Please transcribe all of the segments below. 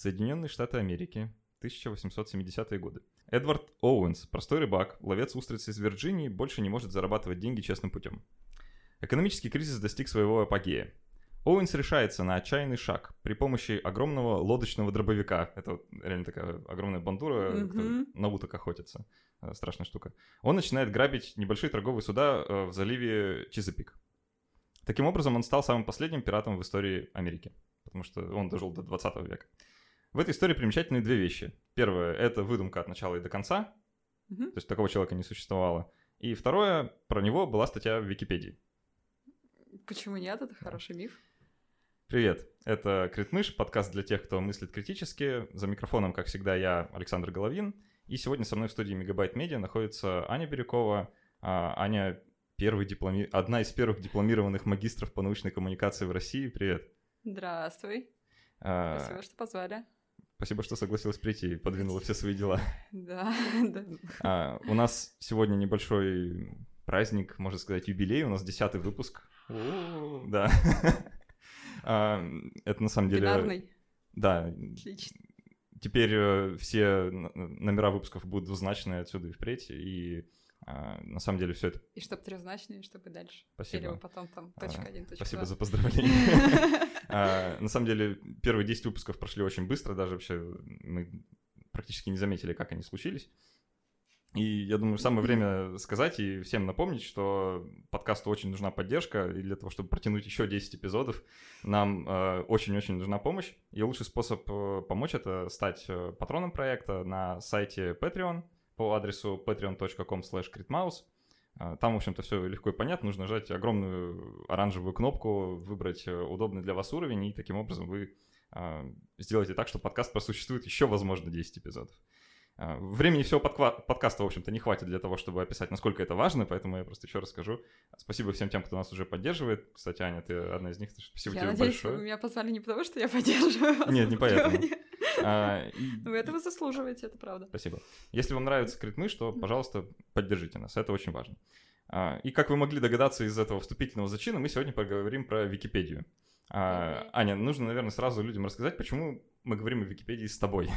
Соединенные Штаты Америки, 1870-е годы. Эдвард Оуэнс, простой рыбак, ловец устриц из Вирджинии, больше не может зарабатывать деньги честным путем. Экономический кризис достиг своего апогея. Оуэнс решается на отчаянный шаг при помощи огромного лодочного дробовика. Это вот реально такая огромная бандура, mm-hmm. на уток охотится. Страшная штука. Он начинает грабить небольшие торговые суда в заливе Чизапик. Таким образом, он стал самым последним пиратом в истории Америки, потому что он дожил до 20 века. В этой истории примечательны две вещи. Первое — это выдумка от начала и до конца, mm-hmm. то есть такого человека не существовало. И второе — про него была статья в Википедии. Почему нет? Это хороший миф. Привет, это Критмыш, подкаст для тех, кто мыслит критически. За микрофоном, как всегда, я, Александр Головин. И сегодня со мной в студии Мегабайт Медиа находится Аня Бирюкова. Аня одна из первых дипломированных магистров по научной коммуникации в России. Привет. Здравствуй. Спасибо, что позвали. Спасибо, что согласилась прийти и подвинула все свои дела. Да, да. У нас сегодня небольшой праздник, можно сказать, юбилей. У нас 10-й выпуск. Да. Это на самом деле... Бинарный. Да. Отлично. Теперь все номера выпусков будут двузначные отсюда и впредь, и на самом деле все это... И чтобы трехзначные, чтобы дальше. Спасибо. Или мы потом там .1, .2. Спасибо за поздравление. На самом деле первые 10 выпусков прошли очень быстро, даже вообще мы практически не заметили, как они случились. И я думаю, самое время сказать и всем напомнить, что подкасту очень нужна поддержка, и для того, чтобы протянуть еще 10 эпизодов, нам очень-очень нужна помощь. И лучший способ помочь — это стать патроном проекта на сайте Patreon по адресу patreon.com/critmouse. Там, в общем-то, все легко и понятно. Нужно нажать огромную оранжевую кнопку, выбрать удобный для вас уровень, и таким образом вы сделаете так, что подкаст просуществует еще, возможно, 10 эпизодов. Времени всего подкаста, в общем-то, не хватит для того, чтобы описать, насколько это важно, поэтому я просто еще расскажу. Спасибо всем тем, кто нас уже поддерживает. Кстати, Аня, ты одна из них. Спасибо тебе большое. Я надеюсь, вы меня позвали не потому, что я поддерживаю вас. Нет, не поэтому. Вы этого заслуживаете, это правда. Спасибо. Если вам нравится Критмыш, то, пожалуйста, поддержите нас. Это очень важно. И как вы могли догадаться из этого вступительного зачина, мы сегодня поговорим про Википедию. Аня, нужно, наверное, сразу людям рассказать, почему мы говорим о Википедии с тобой.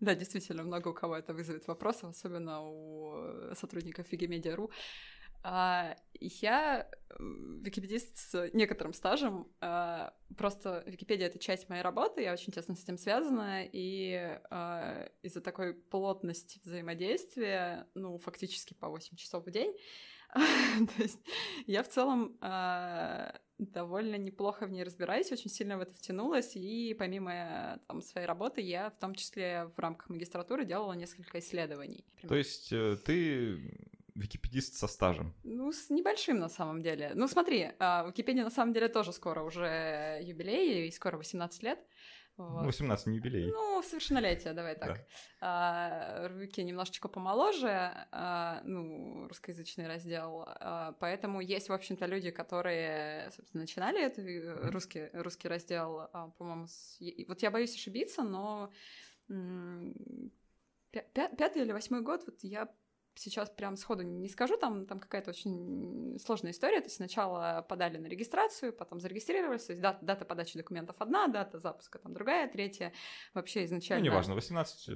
Да, действительно, много у кого это вызовет вопросов, особенно у сотрудников Wikimedia.ru. Я википедист с некоторым стажем, просто Википедия — это часть моей работы, я очень тесно с этим связана, и из-за такой плотности взаимодействия, фактически по 8 часов в день, то есть я в целом довольно неплохо в ней разбираюсь, очень сильно в это втянулась, и помимо своей работы я в том числе в рамках магистратуры делала несколько исследований. То есть ты википедист со стажем? С небольшим на самом деле. Смотри, Википедия на самом деле тоже скоро уже юбилей, и скоро 18 лет. Вот. 18 не юбилей. Совершеннолетие, давай так. Да. Руки немножечко помоложе, русскоязычный раздел, поэтому есть, в общем-то, люди, которые, собственно, начинали этот русский раздел, по-моему, я боюсь ошибиться, но пятый или восьмой год, я сейчас прям сходу не скажу, там какая-то очень сложная история, то есть сначала подали на регистрацию, потом зарегистрировались, то есть дата подачи документов одна, дата запуска другая, третья, вообще изначально... неважно, 18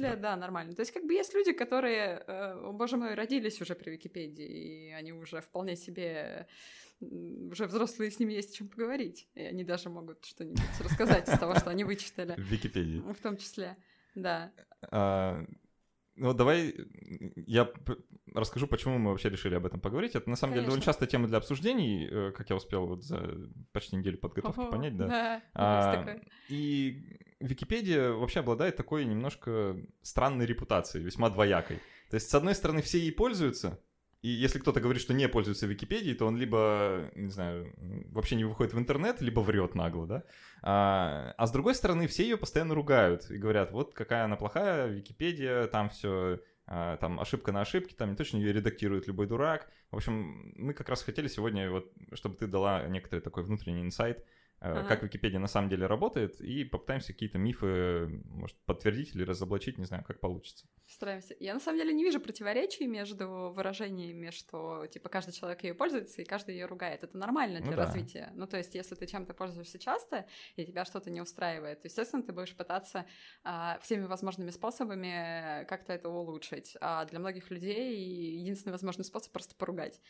лет, да, нормально. То есть есть люди, которые, боже мой, родились уже при Википедии, и они уже вполне себе... уже взрослые, с ними есть о чем поговорить, и они даже могут что-нибудь рассказать из того, что они вычитали. В Википедии. В том числе, да. Давай я расскажу, почему мы вообще решили об этом поговорить. Это, на самом деле, довольно частая тема для обсуждений, как я успел за почти неделю подготовки понять, да. И Википедия вообще обладает такой немножко странной репутацией, весьма двоякой. То есть, с одной стороны, все ей пользуются, и если кто-то говорит, что не пользуется Википедией, то он либо, не знаю, вообще не выходит в интернет, либо врет нагло, да? А с другой стороны, все ее постоянно ругают и говорят, вот какая она плохая, Википедия, там все, там ошибка на ошибке, там не точно ее редактирует любой дурак. В общем, мы как раз хотели сегодня, чтобы ты дала некоторый такой внутренний инсайт, как Википедия на самом деле работает, и попытаемся какие-то мифы, может, подтвердить или разоблачить, не знаю, как получится. Стараемся. Я на самом деле не вижу противоречий между выражениями, что, типа, каждый человек ее пользуется и каждый ее ругает. Это нормально для развития. Ну, то есть, если ты чем-то пользуешься часто, и тебя что-то не устраивает, то, естественно, ты будешь пытаться всеми возможными способами как-то это улучшить. А для многих людей единственный возможный способ — просто поругать.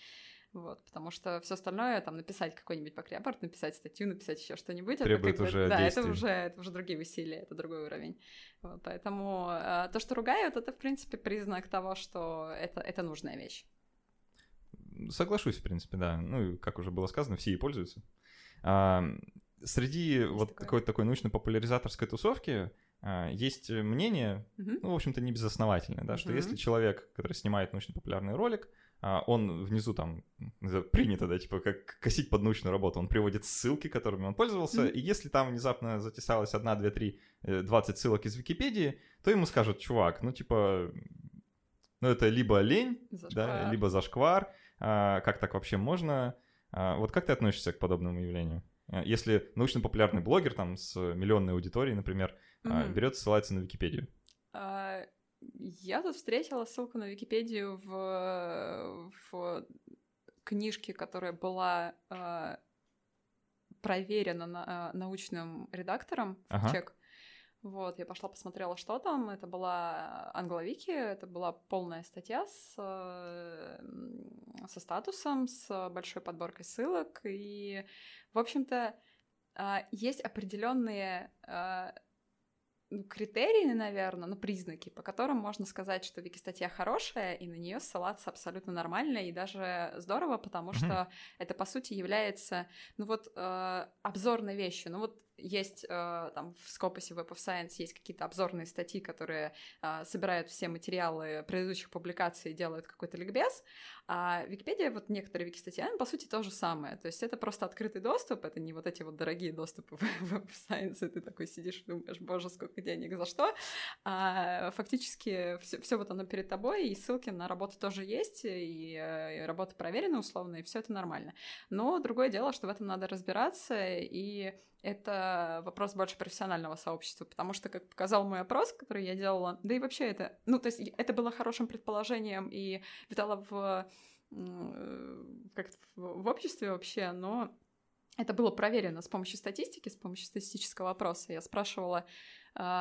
Вот, потому что все остальное, там, написать какой-нибудь покрепорт, написать статью, написать еще что-нибудь, требует это уже действий. Это уже другие усилия, это другой уровень. Вот, поэтому то, что ругают, это, в принципе, признак того, что это нужная вещь. Соглашусь, в принципе, да. Ну, как уже было сказано, все ей пользуются. Среди такой научно-популяризаторской тусовки есть мнение, ну, в общем-то, не безосновательное, да, что если человек, который снимает научно-популярный ролик, он внизу там, принято, да, типа, как косить под научную работу, он приводит ссылки, которыми он пользовался, и если там внезапно затесалась 1, 2, 3, 20 ссылок из Википедии, то ему скажут: чувак, ну, типа, ну, это либо лень, да, либо зашквар, как так вообще можно? Вот как ты относишься к подобному явлению? Если научно-популярный блогер там с миллионной аудиторией, например, берет и ссылается на Википедию? Я тут встретила ссылку на Википедию в книжке, которая была проверена научным редактором, фактчек. Вот, я пошла посмотрела, что там. Это была англовики, это была полная статья со статусом, с большой подборкой ссылок. И, в общем-то, есть определенные критерии, наверное, признаки, по которым можно сказать, что вики-статья хорошая, и на нее ссылаться абсолютно нормально и даже здорово, потому что это, по сути, является, обзорной вещью. Есть там в Scopus, Web of Science есть какие-то обзорные статьи, которые собирают все материалы предыдущих публикаций и делают какой-то ликбез. А Википедия, некоторые вики-статьи, по сути, то же самое. То есть это просто открытый доступ, это не эти дорогие доступы в Web of Science, и ты такой сидишь и думаешь: боже, сколько денег, за что? А фактически все оно перед тобой, и ссылки на работу тоже есть, и работа проверена условно, и все это нормально. Но другое дело, что в этом надо разбираться, и это вопрос больше профессионального сообщества, потому что, как показал мой опрос, который я делала, да и вообще это... то есть это было хорошим предположением и витало в обществе вообще, но это было проверено с помощью статистики, с помощью статистического опроса. Я спрашивала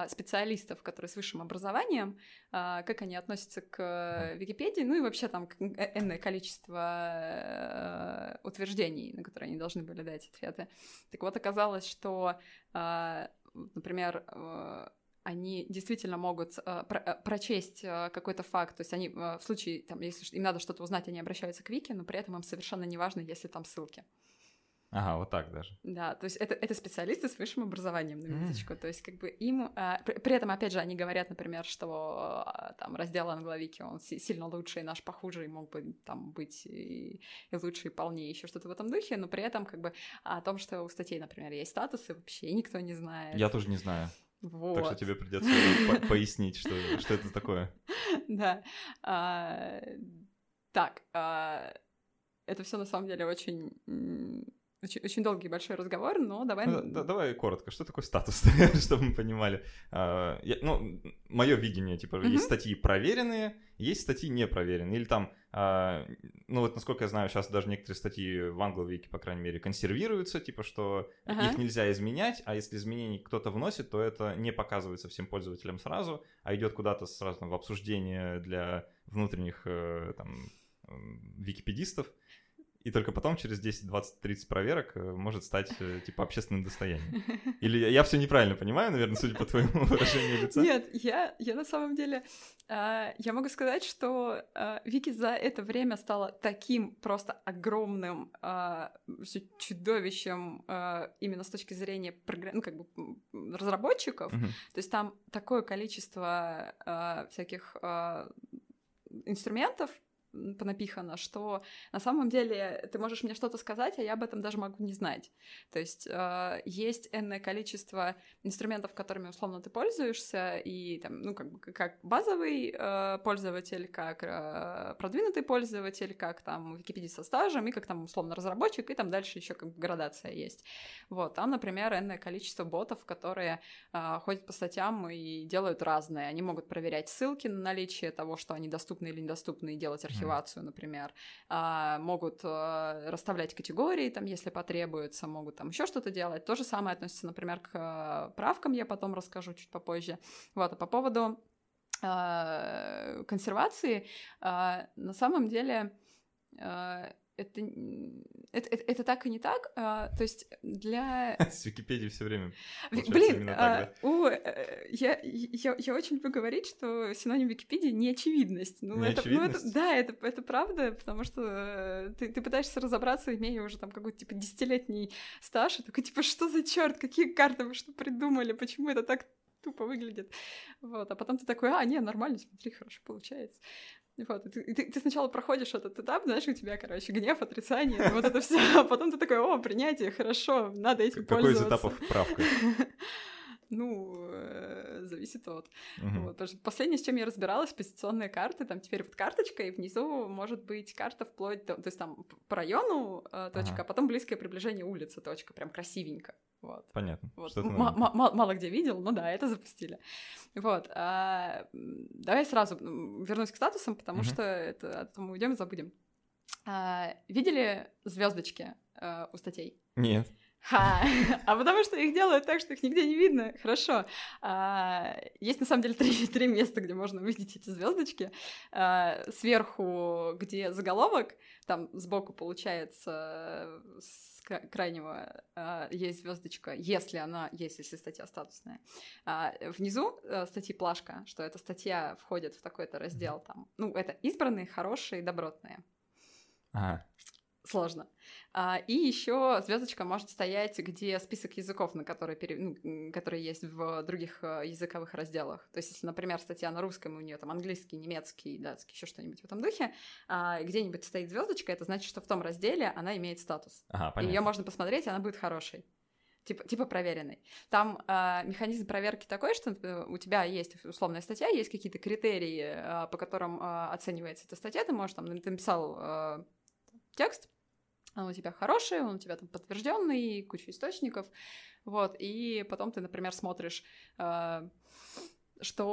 специалистов, которые с высшим образованием, как они относятся к Википедии, и вообще там энное количество утверждений, на которые они должны были дать ответы. Так вот, оказалось, что, например, они действительно могут прочесть какой-то факт, то есть они в случае, там, если им надо что-то узнать, они обращаются к Вики, но при этом им совершенно не важно, есть ли там ссылки. Ага, вот так даже. Да, то есть это специалисты с высшим образованием, на минуточку. То есть им... при этом, опять же, они говорят, например, что там раздел англовики, он сильно лучше, и наш похуже, и мог бы там быть и лучше, и полнее, еще что-то в этом духе, но при этом о том, что у статей, например, есть статусы, вообще никто не знает. Я тоже не знаю. Вот. Так что тебе придется пояснить, что это такое. Да. Так, это все на самом деле очень долгий большой разговор, но давай... Давай коротко. Что такое статус, чтобы мы понимали? Мое видение, есть статьи проверенные, есть статьи непроверенные. Или там, насколько я знаю, сейчас даже некоторые статьи в Англовике, по крайней мере, консервируются, что их нельзя изменять, а если изменений кто-то вносит, то это не показывается всем пользователям сразу, а идет куда-то сразу в обсуждение для внутренних википедистов. И только потом через 10, 20, 30 проверок может стать, общественным достоянием. Или я все неправильно понимаю, наверное, судя по твоему выражению лица? Нет, я на самом деле... Я могу сказать, что Вики за это время стала таким просто огромным чудовищем именно с точки зрения разработчиков. То есть там такое количество всяких инструментов, понапихано, что на самом деле ты можешь мне что-то сказать, а я об этом даже могу не знать. То есть есть энное количество инструментов, которыми, условно, ты пользуешься, и там, ну, как бы, как базовый пользователь, как продвинутый пользователь, как там Википедист со стажем, и как там, условно, разработчик, и там дальше еще как бы градация есть. Вот, там, например, энное количество ботов, которые ходят по статьям и делают разное. Они могут проверять ссылки на наличие того, что они доступны или недоступны, и делать архивацию, например, могут расставлять категории, там, если потребуется, могут там еще что-то делать. То же самое относится, например, к правкам, я потом расскажу чуть попозже. Вот, а по поводу консервации, на самом деле это так и не так, то есть для... С Википедии все время получается именно так, да? Я очень люблю говорить, что синоним Википедии — неочевидность. Неочевидность? Это правда, потому что ты пытаешься разобраться, имея уже там какой-то типа 10-летний стаж, и такой типа, что за черт, какие карты вы что придумали, почему это так тупо выглядит? Вот, а потом ты такой, нормально, смотри, хорошо получается. Вот, ты сначала проходишь этот этап, знаешь, у тебя, гнев, отрицание, вот это все, а потом ты такой, принятие, хорошо, надо этим пользоваться. Какой из этапов правка? Ну, зависит от. Вот, потому что последнее, с чем я разбиралась, позиционные карты, там теперь вот карточка, и внизу может быть карта вплоть до... То есть там по району точка, а потом близкое приближение улицы точка, прям красивенько. Вот. Понятно. Вот. Мало где видел, но да, это запустили. Вот. Давай сразу вернусь к статусам, потому что это, а то мы уйдем и забудем. Видели звездочки у статей? Нет. А потому что их делают так, что их нигде не видно. Хорошо. Есть на самом деле три места, где можно увидеть эти звездочки. Сверху, где заголовок, там сбоку получается с крайнего есть звездочка, если она есть, если статья статусная. Внизу статьи плашка, что эта статья входит в такой-то раздел. Там, ну, это избранные, хорошие, добротные. Ага. Сложно. И еще звездочка может стоять, где список языков, на которые, которые есть в других языковых разделах. То есть, если, например, статья на русском, у нее там английский, немецкий, датский, еще что-нибудь в этом духе, где-нибудь стоит звездочка, это значит, что в том разделе она имеет статус. Ага, ее можно посмотреть, и она будет хорошей. Типа проверенный. Там механизм проверки такой, что у тебя есть условная статья, есть какие-то критерии, по которым оценивается эта статья. Ты можешь, там, написал текст, он у тебя хороший, он у тебя там подтвержденный, куча источников, вот, и потом ты, например, смотришь, что,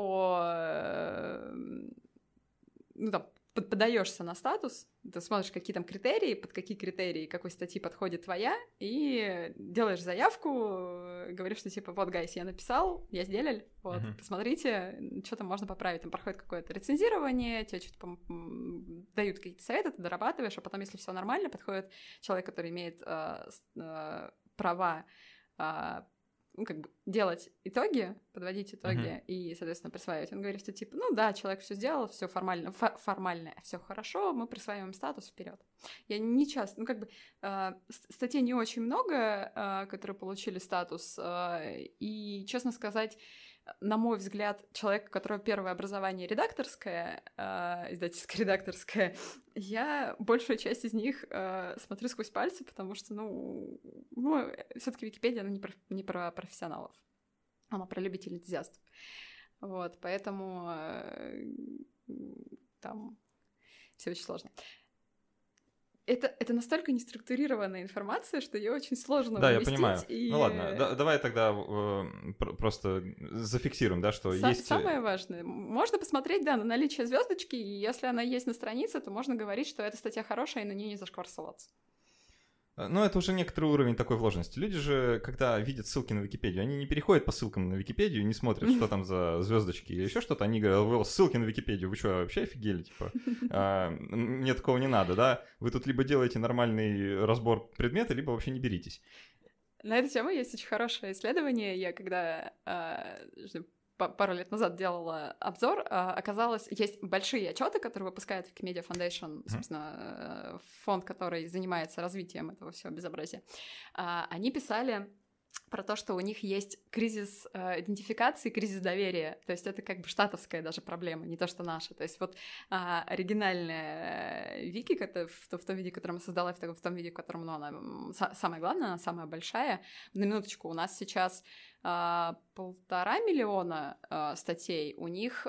ну, там, подаешься на статус, ты смотришь, какие там критерии, под какие критерии какой статьи подходит твоя, и делаешь заявку, говоришь, что типа, вот, гайс, я написал, я сделал, вот, посмотрите, что там можно поправить, там проходит какое-то рецензирование, тебе что-то дают какие-то советы, ты дорабатываешь, а потом, если все нормально, подходит человек, который имеет права делать итоги, подводить итоги и, соответственно, присваивать. Он говорит, что типа, ну да, человек все сделал, все формально, все хорошо, мы присваиваем статус, вперед. Я не часто, статей не очень много, которые получили статус, и, честно сказать, на мой взгляд, человек, у которого первое образование редакторское, издательско-редакторское, я большую часть из них смотрю сквозь пальцы, потому что, всё-таки Википедия, она не про профессионалов, она про любителей-энтузиастов. Вот, поэтому там все очень сложно. Это настолько неструктурированная информация, что ее очень сложно вывести. Да, я понимаю. И... Ну ладно, давай тогда просто зафиксируем, да, что есть... Самое важное. Можно посмотреть, да, на наличие звездочки, и если она есть на странице, то можно говорить, что эта статья хорошая, и на нее не зашкварцеваться. Ну, это уже некоторый уровень такой вложенности. Люди же, когда видят ссылки на Википедию, они не переходят по ссылкам на Википедию, не смотрят, что там за звездочки или еще что-то. Они говорят, ссылки на Википедию, вы что, вообще офигели? Типа, мне такого не надо, да? Вы тут либо делаете нормальный разбор предмета, либо вообще не беритесь. На эту тему есть очень хорошее исследование. Я когда... пару лет назад делала обзор, оказалось, есть большие отчеты, которые выпускает Wikimedia Foundation, собственно, фонд, который занимается развитием этого всего безобразия. Они писали про то, что у них есть кризис идентификации, кризис доверия. То есть это как бы штатовская даже проблема, не то, что наша. То есть вот оригинальная Вики, в том виде, в котором она создала, в том виде, в котором она самая главная, она самая большая. На минуточку, у нас сейчас 1,5 миллиона статей. У них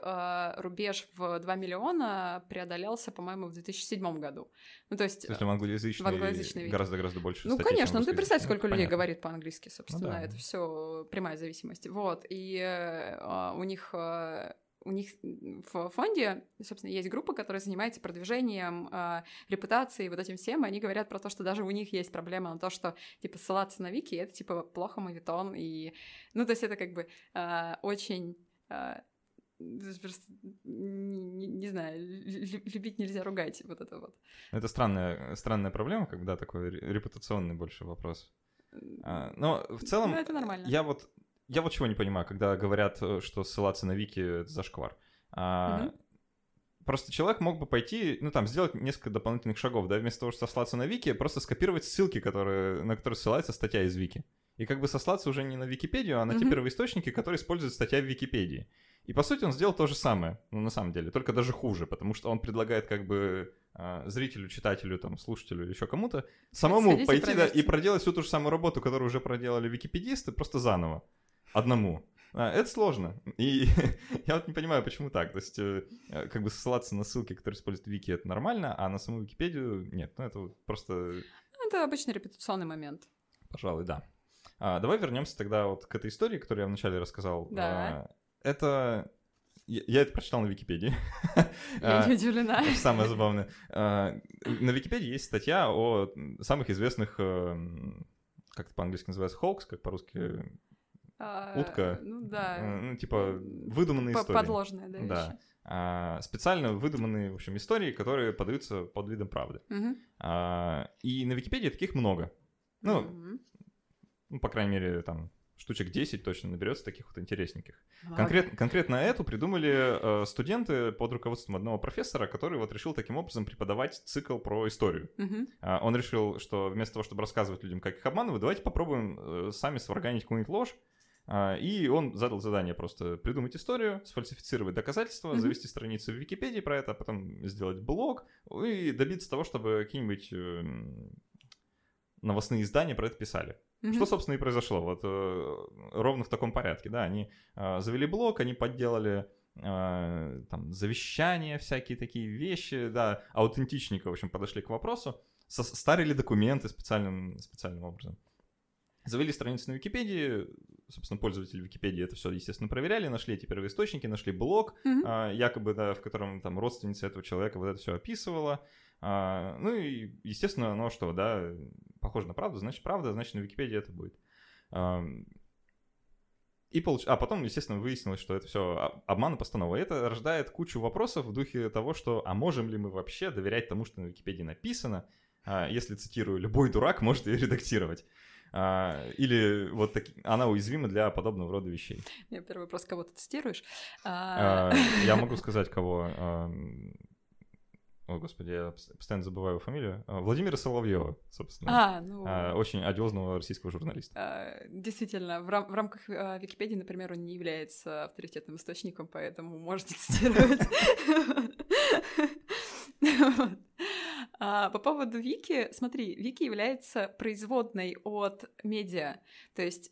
рубеж в 2 миллиона преодолелся, по-моему, в 2007 году. Ну, то есть в англоязычной гораздо больше статей. Ну, конечно, ну ты представь, сколько людей говорит по-английски, собственно, это все прямая зависимость. Вот, и у них в фонде, собственно, есть группа, которая занимается продвижением репутации, вот этим всем, и они говорят про то, что даже у них есть проблема на то, что, типа, ссылаться на Вики — это, типа, плохо мовитон, и... Ну, то есть это как бы очень... Просто, не знаю, любить нельзя ругать, вот это вот. Это странная проблема, когда такой репутационный больше вопрос. Но в целом... Ну, это нормально. Я вот чего не понимаю, когда говорят, что ссылаться на Вики — это зашквар. Просто человек мог бы пойти, ну там, сделать несколько дополнительных шагов, да, вместо того, что сослаться на Вики, просто скопировать ссылки, на которые ссылается статья из Вики. И как бы сослаться уже не на Википедию, а на те первоисточники, которые используют статья в Википедии. И по сути он сделал то же самое, ну на самом деле, только даже хуже, потому что он предлагает как бы зрителю, читателю, там, слушателю или еще кому-то самому сходите пойти и проделать всю ту же самую работу, которую уже проделали википедисты, просто заново. Одному. Это сложно. И я вот не понимаю, почему так. То есть, как бы ссылаться на ссылки, которые используют Вики, это нормально, а на саму Википедию нет. Ну, это вот просто... Это обычный репутационный момент. Пожалуй, да. Давай вернемся тогда вот к этой истории, которую я вначале рассказал. Да. Это... Я это прочитал на Википедии. Я не удивлена. Самое забавное. На Википедии есть статья о самых известных... Как это по-английски называется? Hoax, как по-русски... Утка. Ну да. Ну, типа, выдуманные истории. Подложные, да, вещи. Специально выдуманные, в общем, истории, которые подаются под видом правды. И на Википедии таких много. Ну, по крайней мере, там, штучек 10 точно наберется таких вот интересненьких. Конкретно эту придумали студенты под руководством одного профессора, который вот решил таким образом преподавать цикл про историю. Он решил, что вместо того, чтобы рассказывать людям, как их обманывают, давайте попробуем сами сварганить какую-нибудь ложь. И он задал задание просто придумать историю, сфальсифицировать доказательства, завести страницу в Википедии про это, а потом сделать блог и добиться того, чтобы какие-нибудь новостные издания про это писали. Что, собственно, и произошло. Вот ровно в таком порядке, да. Они завели блог, они подделали там завещания, всякие такие вещи, да, аутентичника, в общем, подошли к вопросу, состарили документы специальным образом. Завели страницу на Википедии, собственно, пользователи Википедии это все, естественно, проверяли, нашли эти первоисточники, нашли блог, якобы, да, в котором там родственница этого человека вот это все описывала. Ну и, естественно, оно что, да, похоже на правду, значит, правда, значит, на Википедии это будет. А потом, естественно, выяснилось, что это все обман и постанова. И это рождает кучу вопросов в духе того, что, а можем ли мы вообще доверять тому, что на Википедии написано, если, цитирую, любой дурак может ее редактировать. Или вот она уязвима для подобного рода вещей. У меня первый вопрос, кого ты цитируешь? Я могу сказать, кого... О, господи, я постоянно забываю его фамилию. Владимира Соловьева, собственно. Очень одиозного российского журналиста. Действительно, в рамках Википедии, например, он не является авторитетным источником, поэтому можете цитировать. По поводу Вики, смотри, Вики является производной от медиа, то есть...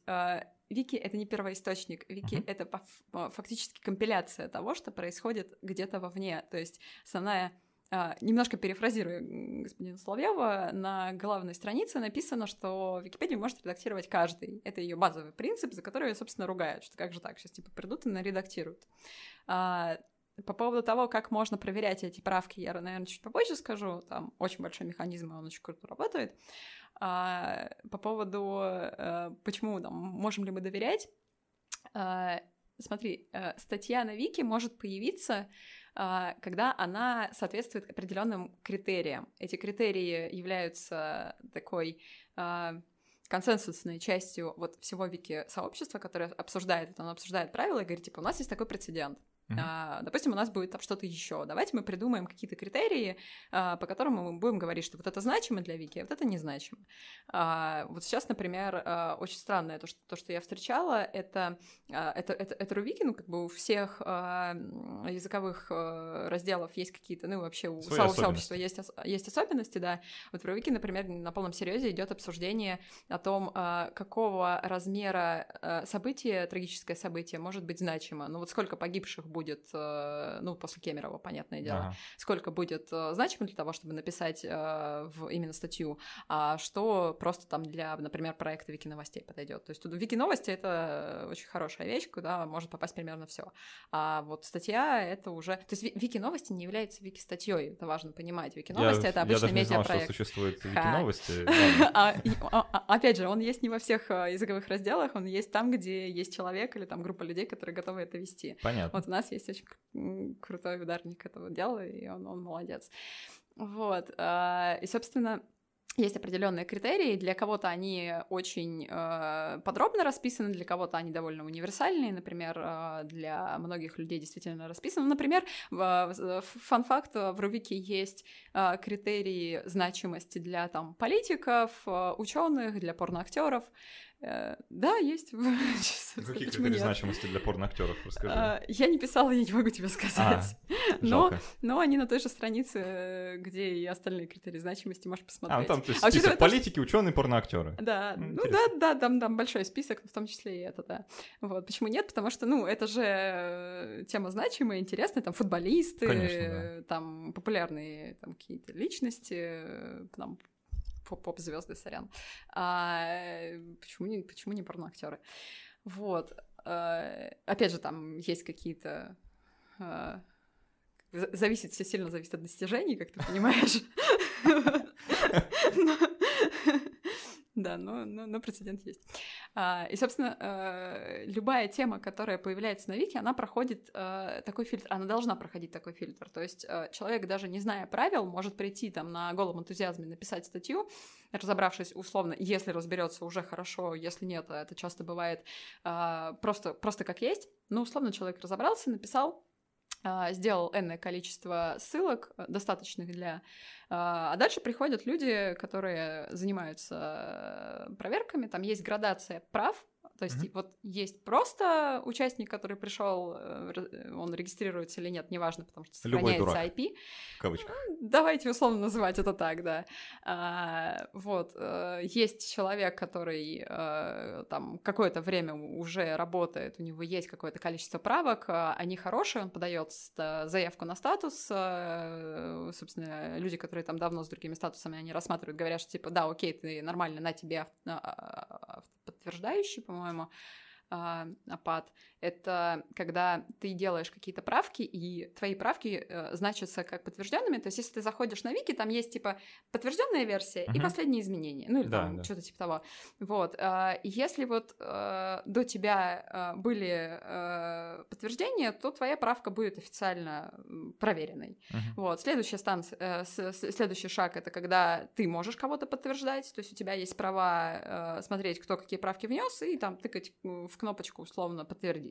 Вики — это не первоисточник, Вики — это фактически компиляция того, что происходит где-то вовне, то есть основная... Немножко перефразирую господина Соловьева, на главной странице написано, что Википедию может редактировать каждый. Это ее базовый принцип, за который ее, собственно, ругают, что как же так, сейчас типа придут и наредактируют. По поводу того, как можно проверять эти правки, я, наверное, чуть попозже скажу, там очень большой механизм, и он очень круто работает. По поводу, почему, там, можем ли мы доверять, смотри, статья на Вики может появиться, когда она соответствует определенным критериям. Эти критерии являются такой консенсусной частью вот всего Вики-сообщества, которое обсуждает это, оно обсуждает правила и говорит, типа, у нас есть такой прецедент. допустим, у нас будет там что-то еще. Давайте мы придумаем какие-то критерии, по которым мы будем говорить, что вот это значимо для Вики, а вот это незначимо. Вот сейчас, например, очень странное то, что я встречала, это у Вики, ну, как бы у всех языковых разделов есть какие-то, ну, вообще у сообщества есть особенности, да. Вот про Вики, например, на полном серьезе идет обсуждение о том, какого размера событие, трагическое событие, может быть значимо. Ну, вот сколько погибших будет, ну, после Кемерово, понятное дело, сколько будет значимо для того, чтобы написать именно статью, а что просто там для, например, проекта Вики Новостей подойдет. То есть тут Вики Новости — это очень хорошая вещь, куда может попасть примерно все. А вот статья — это уже... То есть Вики Новости не является Вики статьей, это важно понимать. Вики Новости — это обычный медиапроект. Я даже не знал, что существует Вики Новости. Опять же, он есть не во всех языковых разделах, он есть там, где есть человек или там группа людей, которые готовы это вести. Понятно. Вот у нас есть очень крутой ударник этого дела, и он молодец. Вот. И, собственно, есть определенные критерии, для кого-то они очень подробно расписаны, для кого-то они довольно универсальные, например, для многих людей действительно расписаны. Например, фан-факт, в Рувике есть критерии значимости для там, политиков, ученых, для порноактеров. Да, есть. Какие критерии значимости для порноактеров, расскажи? Я не писала, я не могу тебе сказать. Но они на той же странице, где и остальные критерии значимости, можешь посмотреть. Там список политики, ученые, порноактеры. Да, ну да, там большой список, в том числе и это, да. Вот почему нет? Потому что, ну, это же тема значимая, интересная, там футболисты, там популярные какие-то личности, там. Поп-звезды, сорян. Почему не порноактеры? Вот. Опять же, там есть какие-то... Зависит, все сильно зависит от достижений, как ты понимаешь. Да, но прецедент есть. И, собственно, любая тема, которая появляется на Вики, она проходит такой фильтр, она должна проходить такой фильтр. То есть человек, даже не зная правил, может прийти там на голом энтузиазме, написать статью, разобравшись условно, если разберется уже хорошо, если нет, это часто бывает просто как есть. Ну, условно, человек разобрался, написал, сделал энное количество ссылок, достаточных для... А дальше приходят люди, которые занимаются проверками, там есть градация прав, то есть вот есть просто участник, который пришел, он регистрируется или нет, неважно, потому что сохраняется любой дурак, IP. В кавычках. Давайте условно называть это так, да. Вот, есть человек, который там какое-то время уже работает, у него есть какое-то количество правок, они хорошие, он подает заявку на статус, собственно, люди, которые там давно с другими статусами, они рассматривают, говорят, что типа, да, окей, ты нормально, на тебе автоподтверждающий, по-моему, АПАД. Это когда ты делаешь какие-то правки, и твои правки значатся как подтвержденными. То есть, если ты заходишь на Вики, там есть типа подтвержденная версия и последние изменения. Ну, или там что-то типа того. Вот. Если вот до тебя были подтверждения, то твоя правка будет официально проверенной. Вот. Следующий шаг — это когда ты можешь кого-то подтверждать. То есть, у тебя есть права смотреть, кто какие правки внес, и там тыкать в кнопочку условно подтвердить.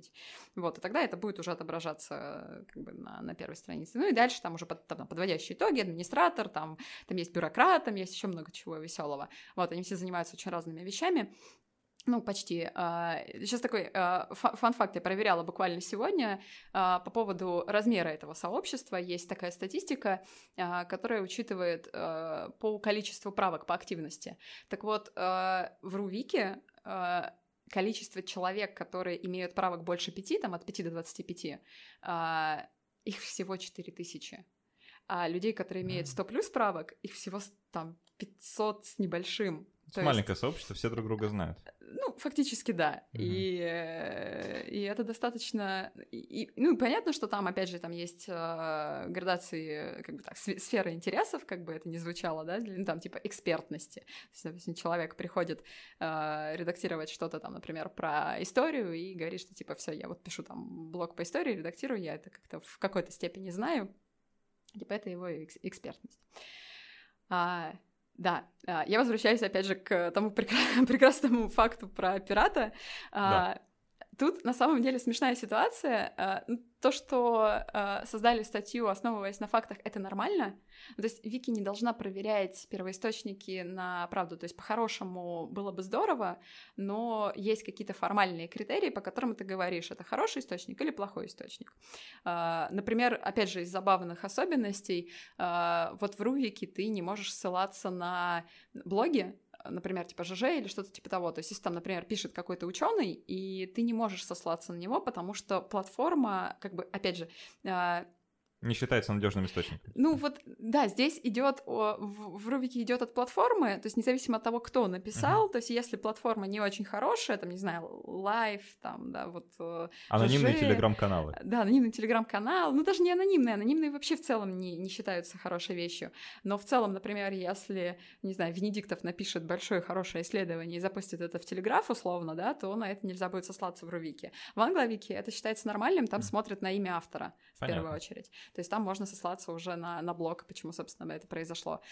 Вот, и тогда это будет уже отображаться как бы на первой странице. Ну и дальше там уже подводящие итоги, администратор, там есть бюрократ, там есть еще много чего веселого. Вот, они все занимаются очень разными вещами. Ну, почти. Сейчас такой фан-факт я проверяла буквально сегодня по поводу размера этого сообщества. Есть такая статистика, которая учитывает по количеству правок, по активности. Так вот, в Рувике количество человек, которые имеют правок больше 5, там от 5 до 25, их всего 4000. А людей, которые имеют 100 плюс правок, их всего там 500 с небольшим. То есть маленькое сообщество, все друг друга знают. Ну, фактически, да. И это достаточно... Ну, понятно, что там, опять же, там есть градации, как бы так, сферы интересов, как бы это ни звучало, да, там типа экспертности. То есть, допустим, человек приходит редактировать что-то там, например, про историю и говорит, что типа все, я вот пишу там блог по истории, редактирую, я это как-то в какой-то степени знаю. Типа это его экспертность. Да, я возвращаюсь опять же к тому прекрасному факту про пирата. Да. Тут, на самом деле, смешная ситуация. То, что создали статью, основываясь на фактах, это нормально. То есть Вики не должна проверять первоисточники на правду. То есть, по-хорошему, было бы здорово, но есть какие-то формальные критерии, по которым ты говоришь, это хороший источник или плохой источник. Например, опять же, из забавных особенностей, вот в Рувике ты не можешь ссылаться на блоги, например, типа ЖЖ или что-то типа того. То есть, если там, например, пишет какой-то ученый, и ты не можешь сослаться на него, потому что платформа, как бы, опять же... Не считается надежным источником. Ну вот, да, здесь идет в Рувике идет от платформы, то есть независимо от того, кто написал, то есть если платформа не очень хорошая, там, не знаю, Live, там, да, вот... Анонимные ЖЖ, телеграм-каналы. Да, анонимный телеграм-канал, ну даже не анонимные, анонимные вообще в целом не считаются хорошей вещью, но в целом, например, если, не знаю, Венедиктов напишет большое хорошее исследование и запустит это в Телеграф, условно, да, то на это нельзя будет сослаться в Рувике. В Англовике это считается нормальным, там смотрят на имя автора в первую очередь. То есть там можно сослаться уже на блог, почему, собственно, это произошло.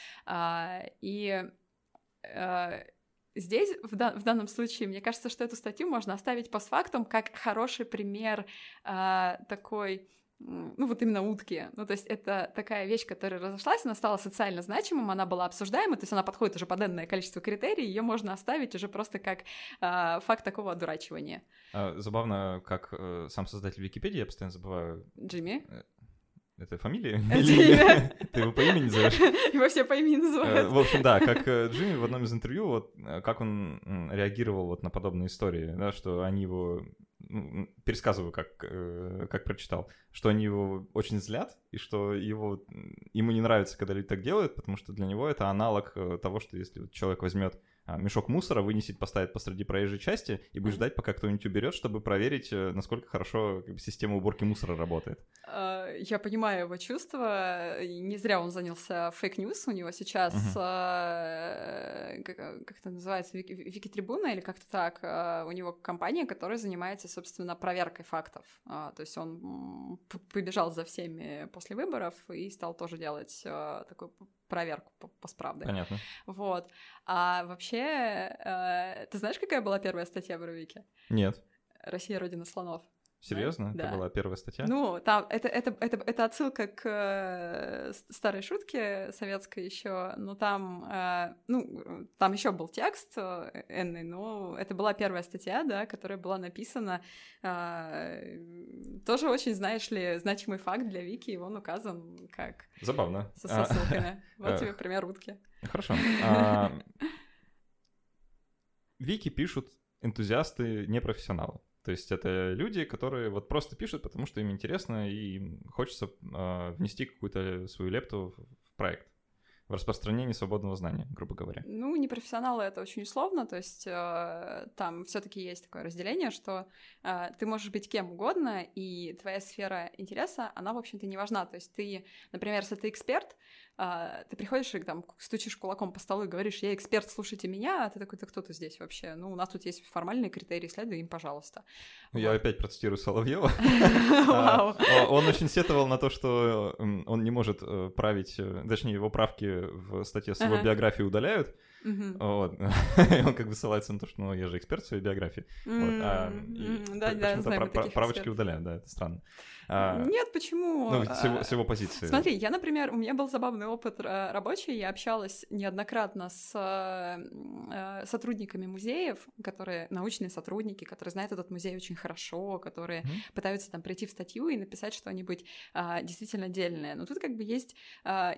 Здесь, в данном случае, мне кажется, что эту статью можно оставить постфактум как хороший пример такой... ну вот именно утки, ну то есть это такая вещь, которая разошлась, она стала социально значимым, она была обсуждаема, то есть она подходит уже под энное количество критерий, ее можно оставить уже просто как факт такого одурачивания. Забавно, как сам создатель Википедии, я постоянно забываю... Джимми? Это фамилия? Ты его по имени называешь? Его все по имени называют. В общем, да, как Джимми в одном из интервью, вот как он реагировал вот на подобные истории, да, что они его... пересказываю, как прочитал, что они его очень злят, и что ему не нравится, когда люди так делают, потому что для него это аналог того, что если человек возьмет мешок мусора, вынесет, поставит посреди проезжей части и будет ждать, пока кто-нибудь уберет, чтобы проверить, насколько хорошо система уборки мусора работает. Я понимаю его чувства. Не зря он занялся фейк-ньюс. У него сейчас, как это называется, Вики-трибуна или как-то так. У него компания, которая занимается, собственно, проверкой фактов. То есть он побежал за всеми после выборов и стал тоже делать такой... проверку по справде. Понятно. Вот. А вообще, ты знаешь, какая была первая статья в Рувике? Нет. «Россия — родина слонов». Серьезно? Да. Это была первая статья? Ну, там это отсылка к старой шутке советской еще, но там еще был текст энный, но это была первая статья, да, которая была написана. Тоже очень, знаешь ли, значимый факт для Вики, и он указан как... Забавно. Со ссылками. Вот тебе пример утки. Хорошо. Вики пишут энтузиасты-непрофессионалы. То есть это люди, которые вот просто пишут, потому что им интересно и им хочется внести какую-то свою лепту в проект, в распространении свободного знания, грубо говоря. Ну, непрофессионалы — это очень условно, то есть там все-таки есть такое разделение, что ты можешь быть кем угодно, и твоя сфера интереса, она, в общем-то, не важна. То есть ты, например, если ты эксперт, ты приходишь и там стучишь кулаком по столу и говоришь: я эксперт, слушайте меня, а ты такой: да кто ты здесь вообще? Ну, у нас тут есть формальные критерии, следуй им, пожалуйста. Я опять процитирую Соловьева. Он очень сетовал на то, что он не может править, точнее, его правки в статье с его биографии удаляют. Он как бы ссылается на то, что я же эксперт в своей биографии. Почему-то правочки удаляют, да, это странно. Нет, почему? Ну, с его позиции. Смотри, я, например, у меня был забавный опыт рабочий, я общалась неоднократно с сотрудниками музеев, которые научные сотрудники, которые знают этот музей очень хорошо, которые пытаются там прийти в статью и написать что-нибудь действительно дельное. Но тут как бы есть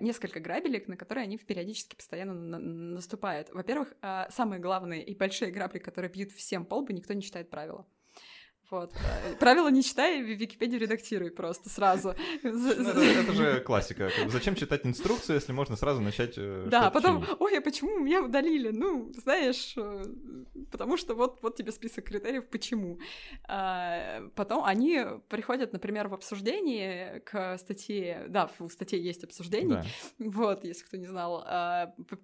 несколько грабелек, на которые они периодически постоянно наступают. Во-первых, самые главные и большие грабли, которые бьют всем по лбу, никто не читает правила. Вот. Правила не читай, в Википедию редактируй просто сразу. Это же классика. Зачем читать инструкцию, если можно сразу начать что-то? Да, потом: ой, а почему меня удалили? Ну, знаешь, потому что вот тебе список критериев, почему. Потом они приходят, например, в обсуждении к статье, да, у статьи есть обсуждение, вот, если кто не знал,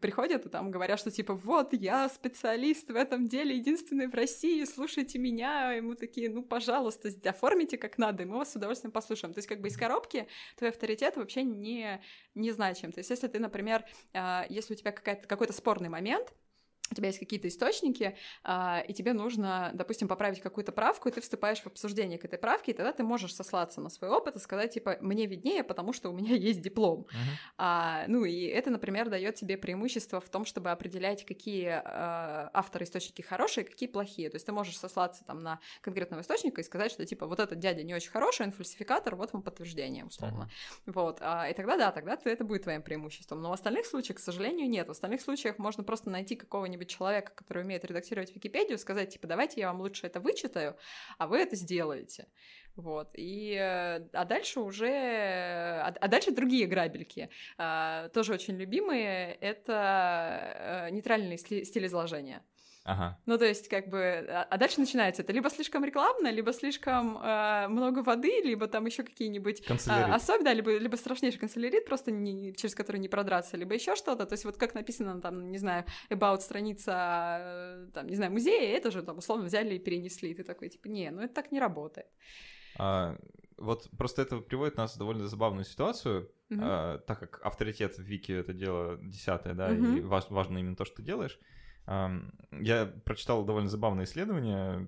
приходят и там говорят, что типа: вот, я специалист в этом деле, единственный в России, слушайте меня, ему такие: ну, пожалуйста, оформите как надо, и мы вас с удовольствием послушаем. То есть как бы из коробки твой авторитет вообще не значим. То есть если ты, например, если у тебя какой-то спорный момент, у тебя есть какие-то источники, и тебе нужно, допустим, поправить какую-то правку, и ты вступаешь в обсуждение к этой правке, и тогда ты можешь сослаться на свой опыт и сказать, типа, мне виднее, потому что у меня есть диплом. Ну, и это, например, дает тебе преимущество в том, чтобы определять, какие авторы источники хорошие, какие плохие. То есть ты можешь сослаться там на конкретного источника и сказать, что, типа, вот этот дядя не очень хороший, он фальсификатор, вот вам подтверждение, условно. Вот. И тогда, да, тогда это будет твоим преимуществом. Но в остальных случаях, к сожалению, нет. В остальных случаях можно просто найти какого-нибудь человека, который умеет редактировать Википедию, сказать, типа, давайте я вам лучше это вычитаю, а вы это сделаете. Вот. И, а дальше уже... А дальше другие грабельки. Тоже очень любимые. Это нейтральный стиль изложения. Ага. Ну, то есть, как бы... А дальше начинается это либо слишком рекламно, либо слишком много воды, либо там еще какие-нибудь... Особенно, да, либо страшнейший канцелярит, просто через который не продраться, либо еще что-то. То есть, вот как написано там, не знаю, about страница, там, не знаю, музея, это же там условно взяли и перенесли. И ты такой, типа, не, ну это так не работает. Вот просто это приводит нас в довольно забавную ситуацию, так как авторитет в Вики — это дело десятое, да, и важно именно то, что ты делаешь. Я прочитал довольно забавное исследование,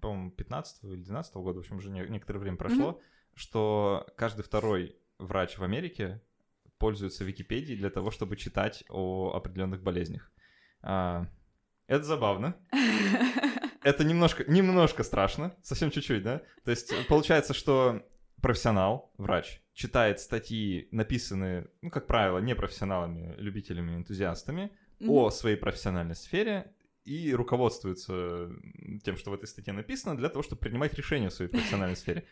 по-моему, 15 или 12 года, в общем, уже некоторое время прошло, что каждый второй врач в Америке пользуется Википедией для того, чтобы читать о определенных болезнях. Это забавно. Это немножко страшно, совсем чуть-чуть, да? То есть получается, что профессионал, врач, читает статьи, написанные, ну, как правило, не профессионалами, любителями, энтузиастами, о своей профессиональной сфере и руководствуется тем, что в этой статье написано, для того, чтобы принимать решения в своей профессиональной сфере.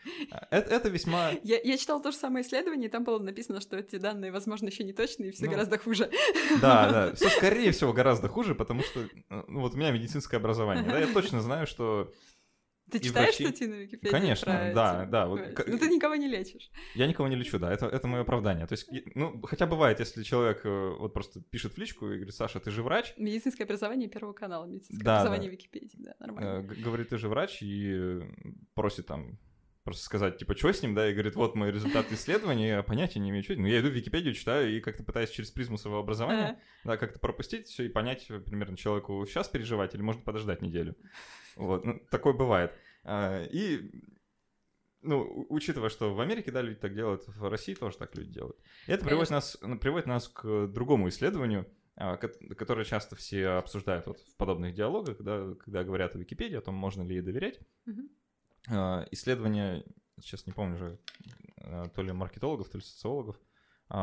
Это весьма... Я читал то же самое исследование, и там было написано, что эти данные, возможно, еще не точные, и все гораздо хуже. Да, все, скорее всего, гораздо хуже, потому что вот у меня медицинское образование, да, я точно знаю, что... Ты читаешь статьи на Википедии? Конечно, да. Но ты никого не лечишь. Я никого не лечу, да, это мое оправдание. То есть, ну, хотя бывает, если человек вот просто пишет в личку и говорит, Саша, ты же врач. Медицинское образование Первого канала, медицинское образование Википедии, да, нормально. Говорит, ты же врач, и просит там просто сказать, типа, что с ним, да, и говорит, вот мои результаты исследования, я понятия не имею, но я иду в Википедию, читаю и как-то пытаюсь через призму своего образования, да, как-то пропустить все и понять примерно человеку, сейчас переживать или можно подождать неделю. Вот, ну, такое бывает. И, ну, учитывая, что в Америке, да, люди так делают, в России тоже так люди делают. И это приводит нас к другому исследованию, которое часто все обсуждают вот в подобных диалогах, когда говорят о Википедии, о том, можно ли ей доверять. Исследование, сейчас не помню уже, то ли маркетологов, то ли социологов, и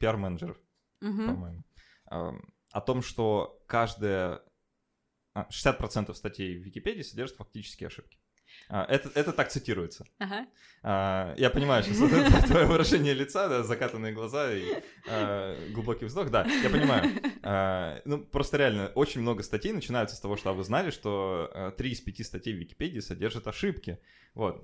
пиар-менеджеров, по-моему, о том, что 60% статей в Википедии содержат фактические ошибки. Это так цитируется. Я понимаю сейчас твое выражение лица, да, закатанные глаза и глубокий вздох. Да, я понимаю. Ну, просто реально, очень много статей начинаются с того, что вы знали, что 3 из 5 статей в Википедии содержат ошибки. Вот.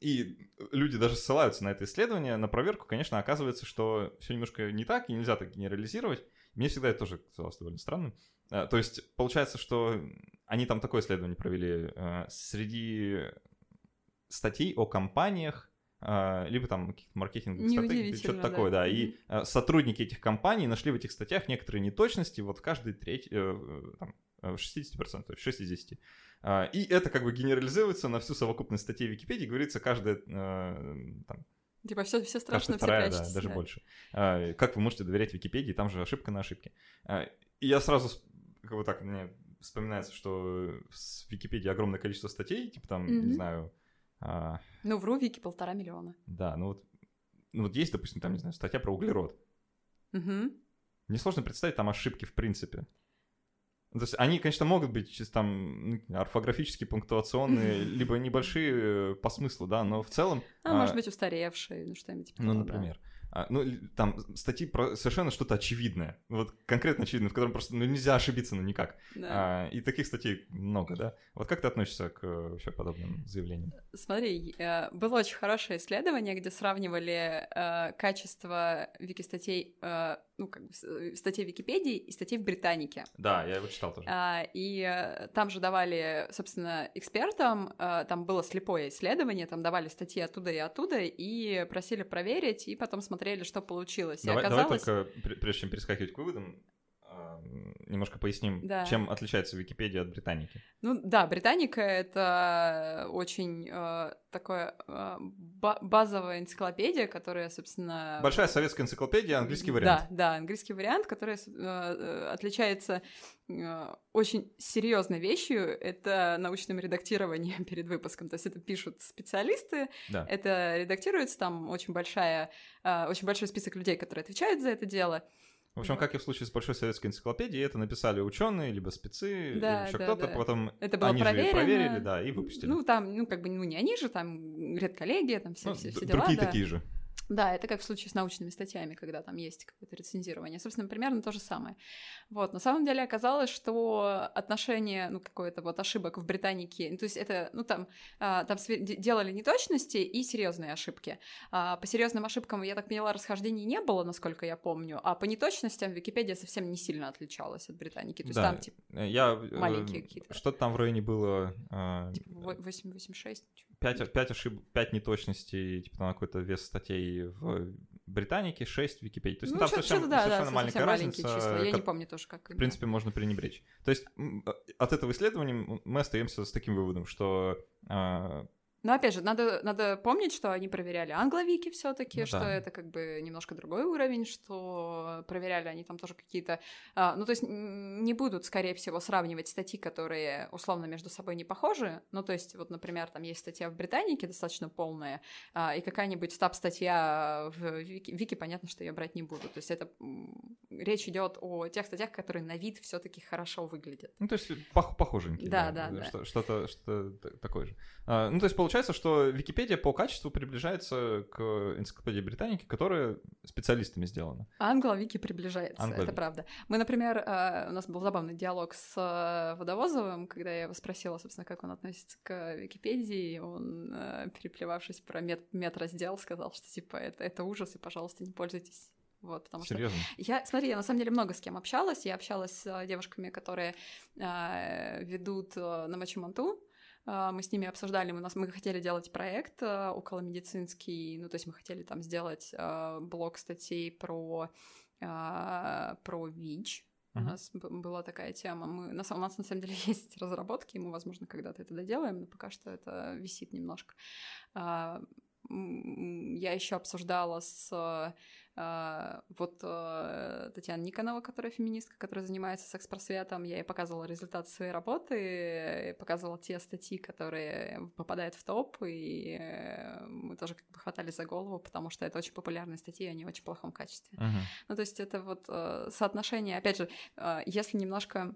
И люди даже ссылаются на это исследование, на проверку. Конечно, оказывается, что все немножко не так, и нельзя так генерализировать. Мне всегда это тоже казалось довольно странным. То есть получается, что они там такое исследование провели среди статей о компаниях, либо там каких-то маркетинговых стратегий, что-то такое, да. И сотрудники этих компаний нашли в этих статьях некоторые неточности, вот в каждой третьей, в 60%, то есть 6 из 10. И это как бы генерализируется на всю совокупность статей в Википедии, говорится, каждая там... Типа все страшно, все прячется. Да, даже больше. Как вы можете доверять Википедии, там же ошибка на ошибке. И я сразу, как бы так, мне вспоминается, что в Википедии огромное количество статей, типа там, не знаю... Ну, в Вики 1,5 миллиона. Да, ну вот есть, допустим, там, не знаю, статья про углерод. Несложно представить там ошибки в принципе. То есть они, конечно, могут быть чисто там орфографические, пунктуационные, либо небольшие по смыслу, да, но в целом... может быть, устаревшие, ну что-нибудь типа того, например. Да. Там статьи про совершенно что-то очевидное, вот конкретно очевидное, в котором просто нельзя ошибиться, никак. Да. И таких статей много, да. Вот как ты относишься к вообще подобным заявлениям? Смотри, было очень хорошее исследование, где сравнивали качество вики-статей... ну, как бы, статей в Википедии и статей в Британике. Да, я его читал тоже. И там же давали, собственно, экспертам, там было слепое исследование, там давали статьи оттуда, и просили проверить, и потом смотрели, что получилось. Давай только, прежде чем перескакивать к выводам, немножко поясним, да. Чем отличается Википедия от британики. Ну да, британика — это очень такая базовая энциклопедия, которая, собственно... Большая советская энциклопедия, английский вариант. Да, английский вариант, который отличается очень серьезной вещью. Это научным редактированием перед выпуском. То есть это пишут специалисты, да. Это редактируется, там очень большой список людей, которые отвечают за это дело. В общем, как и в случае с Большой советской энциклопедией, это написали ученые, либо спецы, либо еще кто-то, потом это было они проверено, же проверили, да, и выпустили. Ну, там, не они же, там редколлегия, там все дела. Другие такие же. Да, это как в случае с научными статьями, когда там есть какое-то рецензирование. Собственно, примерно то же самое. Вот, на самом деле оказалось, что отношение, какое-то ошибок в британике, то есть это, там делали неточности и серьезные ошибки. По серьезным ошибкам, я так поняла, расхождений не было, насколько я помню, а по неточностям Википедия совсем не сильно отличалась от британики. То есть там, маленькие какие-то... Что-то там в районе было... 8,86? 5 неточностей, на какой-то вес статей в Британике, 6 в Википедии. То есть там совершенно маленькая разница. Я не помню тоже, как. В принципе, можно пренебречь. То есть от этого исследования мы остаемся с таким выводом, что... Но опять же, надо помнить, что они проверяли англовики все-таки, что это немножко другой уровень, что проверяли они там тоже какие-то... то есть не будут, скорее всего, сравнивать статьи, которые условно между собой не похожи. То есть например, там есть статья в Британике достаточно полная, и какая-нибудь статья в Вики, понятно, что ее брать не будут. То есть это речь идет о тех статьях, которые на вид все-таки хорошо выглядят. То есть похоженькие. Да. Что-то такое же. То есть получается, что Википедия по качеству приближается к энциклопедии Британики, которая специалистами сделана. Англо-Вики приближается, это правда. Мы, например, у нас был забавный диалог с Водовозовым, когда я его спросила, собственно, как он относится к Википедии, он, переплевавшись про медраздел, сказал, что типа это ужас, и, пожалуйста, не пользуйтесь. Серьезно? Я на самом деле много с кем общалась. Я общалась с девушками, которые ведут на Мачу-Манту. Мы с ними обсуждали, мы хотели делать проект околомедицинский, то есть мы хотели там сделать блок статей про ВИЧ. У нас была такая тема. У нас на самом деле есть разработки, и мы, возможно, когда-то это доделаем, но пока что это висит немножко. Я еще обсуждала с Татьяной Никоновой, которая феминистка, которая занимается секс-просветом. Я ей показывала результаты своей работы, показывала те статьи, которые попадают в топ, и мы тоже хватали за голову, потому что это очень популярные статьи, они в очень плохом качестве. То есть это соотношение, опять же, если немножко...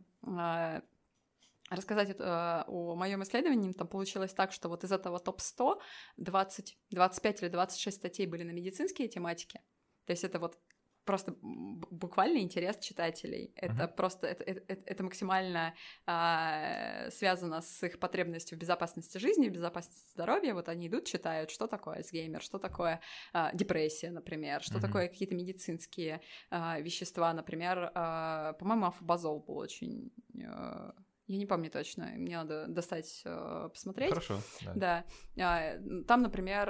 рассказать о моем исследовании, там получилось так, что из этого топ-100 25 или 26 статей были на медицинские тематики, то есть это просто буквально интерес читателей. Это просто это максимально связано с их потребностью в безопасности жизни, в безопасности здоровья. Они идут, читают, что такое Альцгеймер, что такое депрессия, например, что такое какие-то медицинские вещества, например, по-моему, афобазол был очень... Я не помню точно, мне надо достать, посмотреть. Хорошо. Да. Там, например,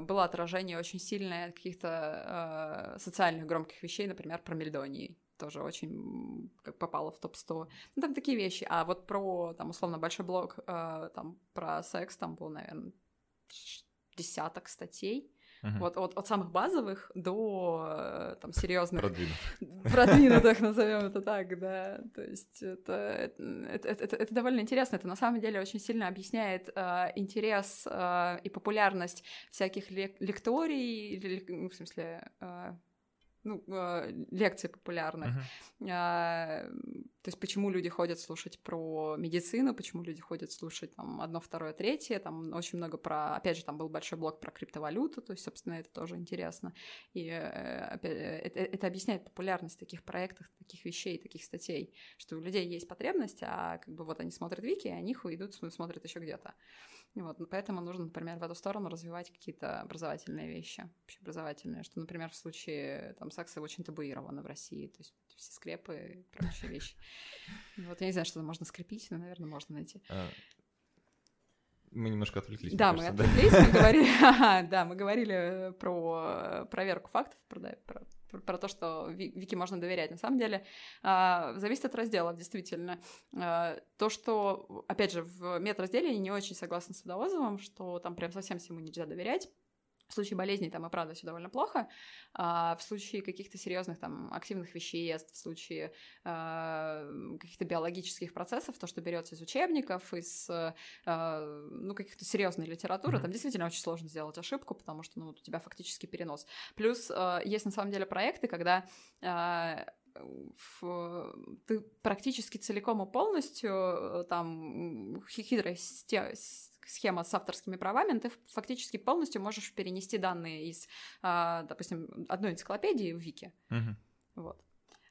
было отражение очень сильное каких-то социальных громких вещей, например, про мельдонии. Тоже очень попало в топ-100. Там такие вещи. А про, условно, большой блог про секс, там было, наверное, десяток статей. От самых базовых до серьезных продвинутых, назовем это так, да. То есть это довольно интересно. Это на самом деле очень сильно объясняет интерес и популярность всяких лекторий, в смысле, лекций популярных. То есть почему люди ходят слушать про медицину, почему люди ходят слушать одно, второе, третье, очень много про... Опять же, там был большой блок про криптовалюту, то есть, собственно, это тоже интересно. И опять, это объясняет популярность таких проектов, таких вещей, таких статей, что у людей есть потребность, а они смотрят Вики, и они идут, смотрят еще где-то. Поэтому нужно, например, в эту сторону развивать какие-то образовательные вещи, общеобразовательные, что, например, в случае секса очень табуировано в России, то есть все скрепы и прочие вещи. Я не знаю, что можно скрепить, но, наверное, можно найти. Мы немножко отвлеклись. Да, мы отвлеклись, мы говорили про проверку фактов, про про то, что Вики можно доверять. На самом деле, зависит от разделов, действительно. То, что, опять же, в медразделе я не очень согласна с Водолазовым, что там прям совсем всему нельзя доверять. В случае болезней там и правда все довольно плохо, в случае каких-то серьезных там активных веществ, в случае каких-то биологических процессов, то, что берется из учебников, из ну, каких-то серьезной литературы, там действительно очень сложно сделать ошибку, потому что ну, вот у тебя фактически перенос. Плюс есть на самом деле проекты, когда ты практически целиком и полностью там хитрая схема с авторскими правами, ты фактически полностью можешь перенести данные из, допустим, одной энциклопедии в Вики. Uh-huh. Вот.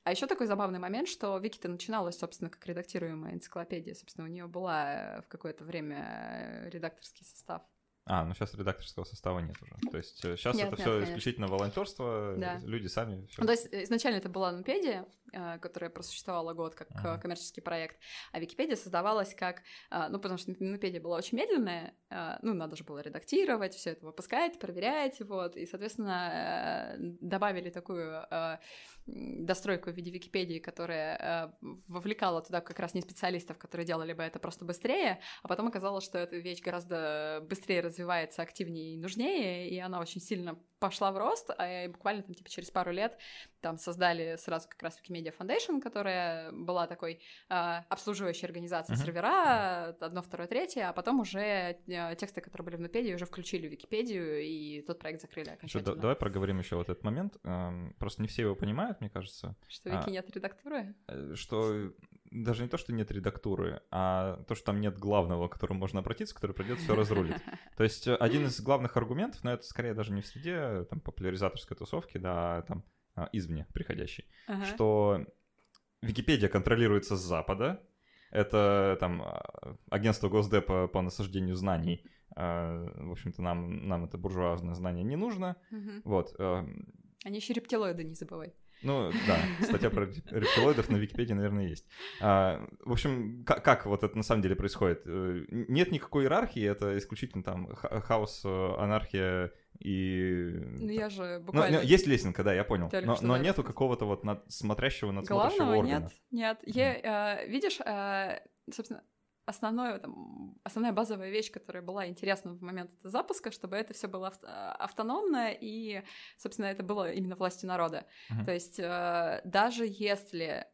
А еще такой забавный момент, что Вики-то начиналась, собственно, как редактируемая энциклопедия. Собственно, у нее была в какое-то время редакторский состав. А, ну сейчас редакторского состава нет уже. То есть сейчас нет, это все исключительно волонтерство, да. Люди сами... Всё. Ну, то есть изначально это была Нупедия, которая просуществовала год как коммерческий проект, а Википедия создавалась как... Ну, потому что Нупедия была очень медленная, ну, надо же было редактировать, все это выпускать, проверять, вот, и, соответственно, добавили такую достройку в виде Википедии, которая вовлекала туда как раз не специалистов, которые делали бы это просто быстрее, а потом оказалось, что эта вещь гораздо быстрее развивается, активнее и нужнее, и она очень сильно пошла в рост, и буквально там, типа, через пару лет там создали сразу как раз Wikimedia Foundation, которая была такой обслуживающей организацией сервера, одно, второе, третье, а потом уже тексты, которые были в Нупедии, уже включили в Википедию, и тот проект закрыли окончательно. Давай проговорим еще вот этот момент, просто не все его понимают, мне кажется. Что Вики нет редактуры? Что... Даже не то, что нет редактуры, а то, что там нет главного, к которому можно обратиться, который придет все разрулить. То есть один из главных аргументов, но это скорее даже не в среде там, популяризаторской тусовки, да, там извне приходящей, что Википедия контролируется с запада, это там агентство Госдепа по насаждению знаний, в общем-то нам это буржуазное знание не нужно, вот. Они еще рептилоиды, не забывай. Ну да, статья про рептилоидов на Википедии, наверное, есть. В общем, как вот это на самом деле происходит? Нет никакой иерархии, это исключительно там хаос, анархия и... Ну я же буквально... Ну, есть лесенка, да, я понял. Но нету какого-то вот смотрящего, надсмотрящего органа. Нет, видишь, собственно... Основная базовая вещь, которая была интересна в момент запуска, чтобы это все было автономно, и, собственно, это было именно властью народа. То есть даже если...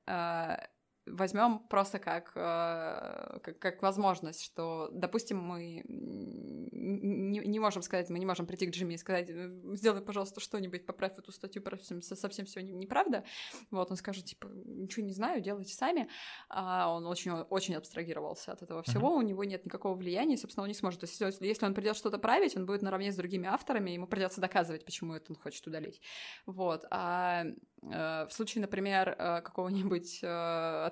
Возьмем просто как возможность, что, допустим, мы не можем сказать, мы не можем прийти к Джимми и сказать, сделай, пожалуйста, что-нибудь, поправь эту статью, совсем все неправда. Вот, он скажет, типа, ничего не знаю, делайте сами. А он очень, очень абстрагировался от этого всего, у него нет никакого влияния, собственно, он не сможет. То есть, если он придет что-то править, он будет наравне с другими авторами, ему придется доказывать, почему это он хочет удалить. Вот, в случае, например, какого-нибудь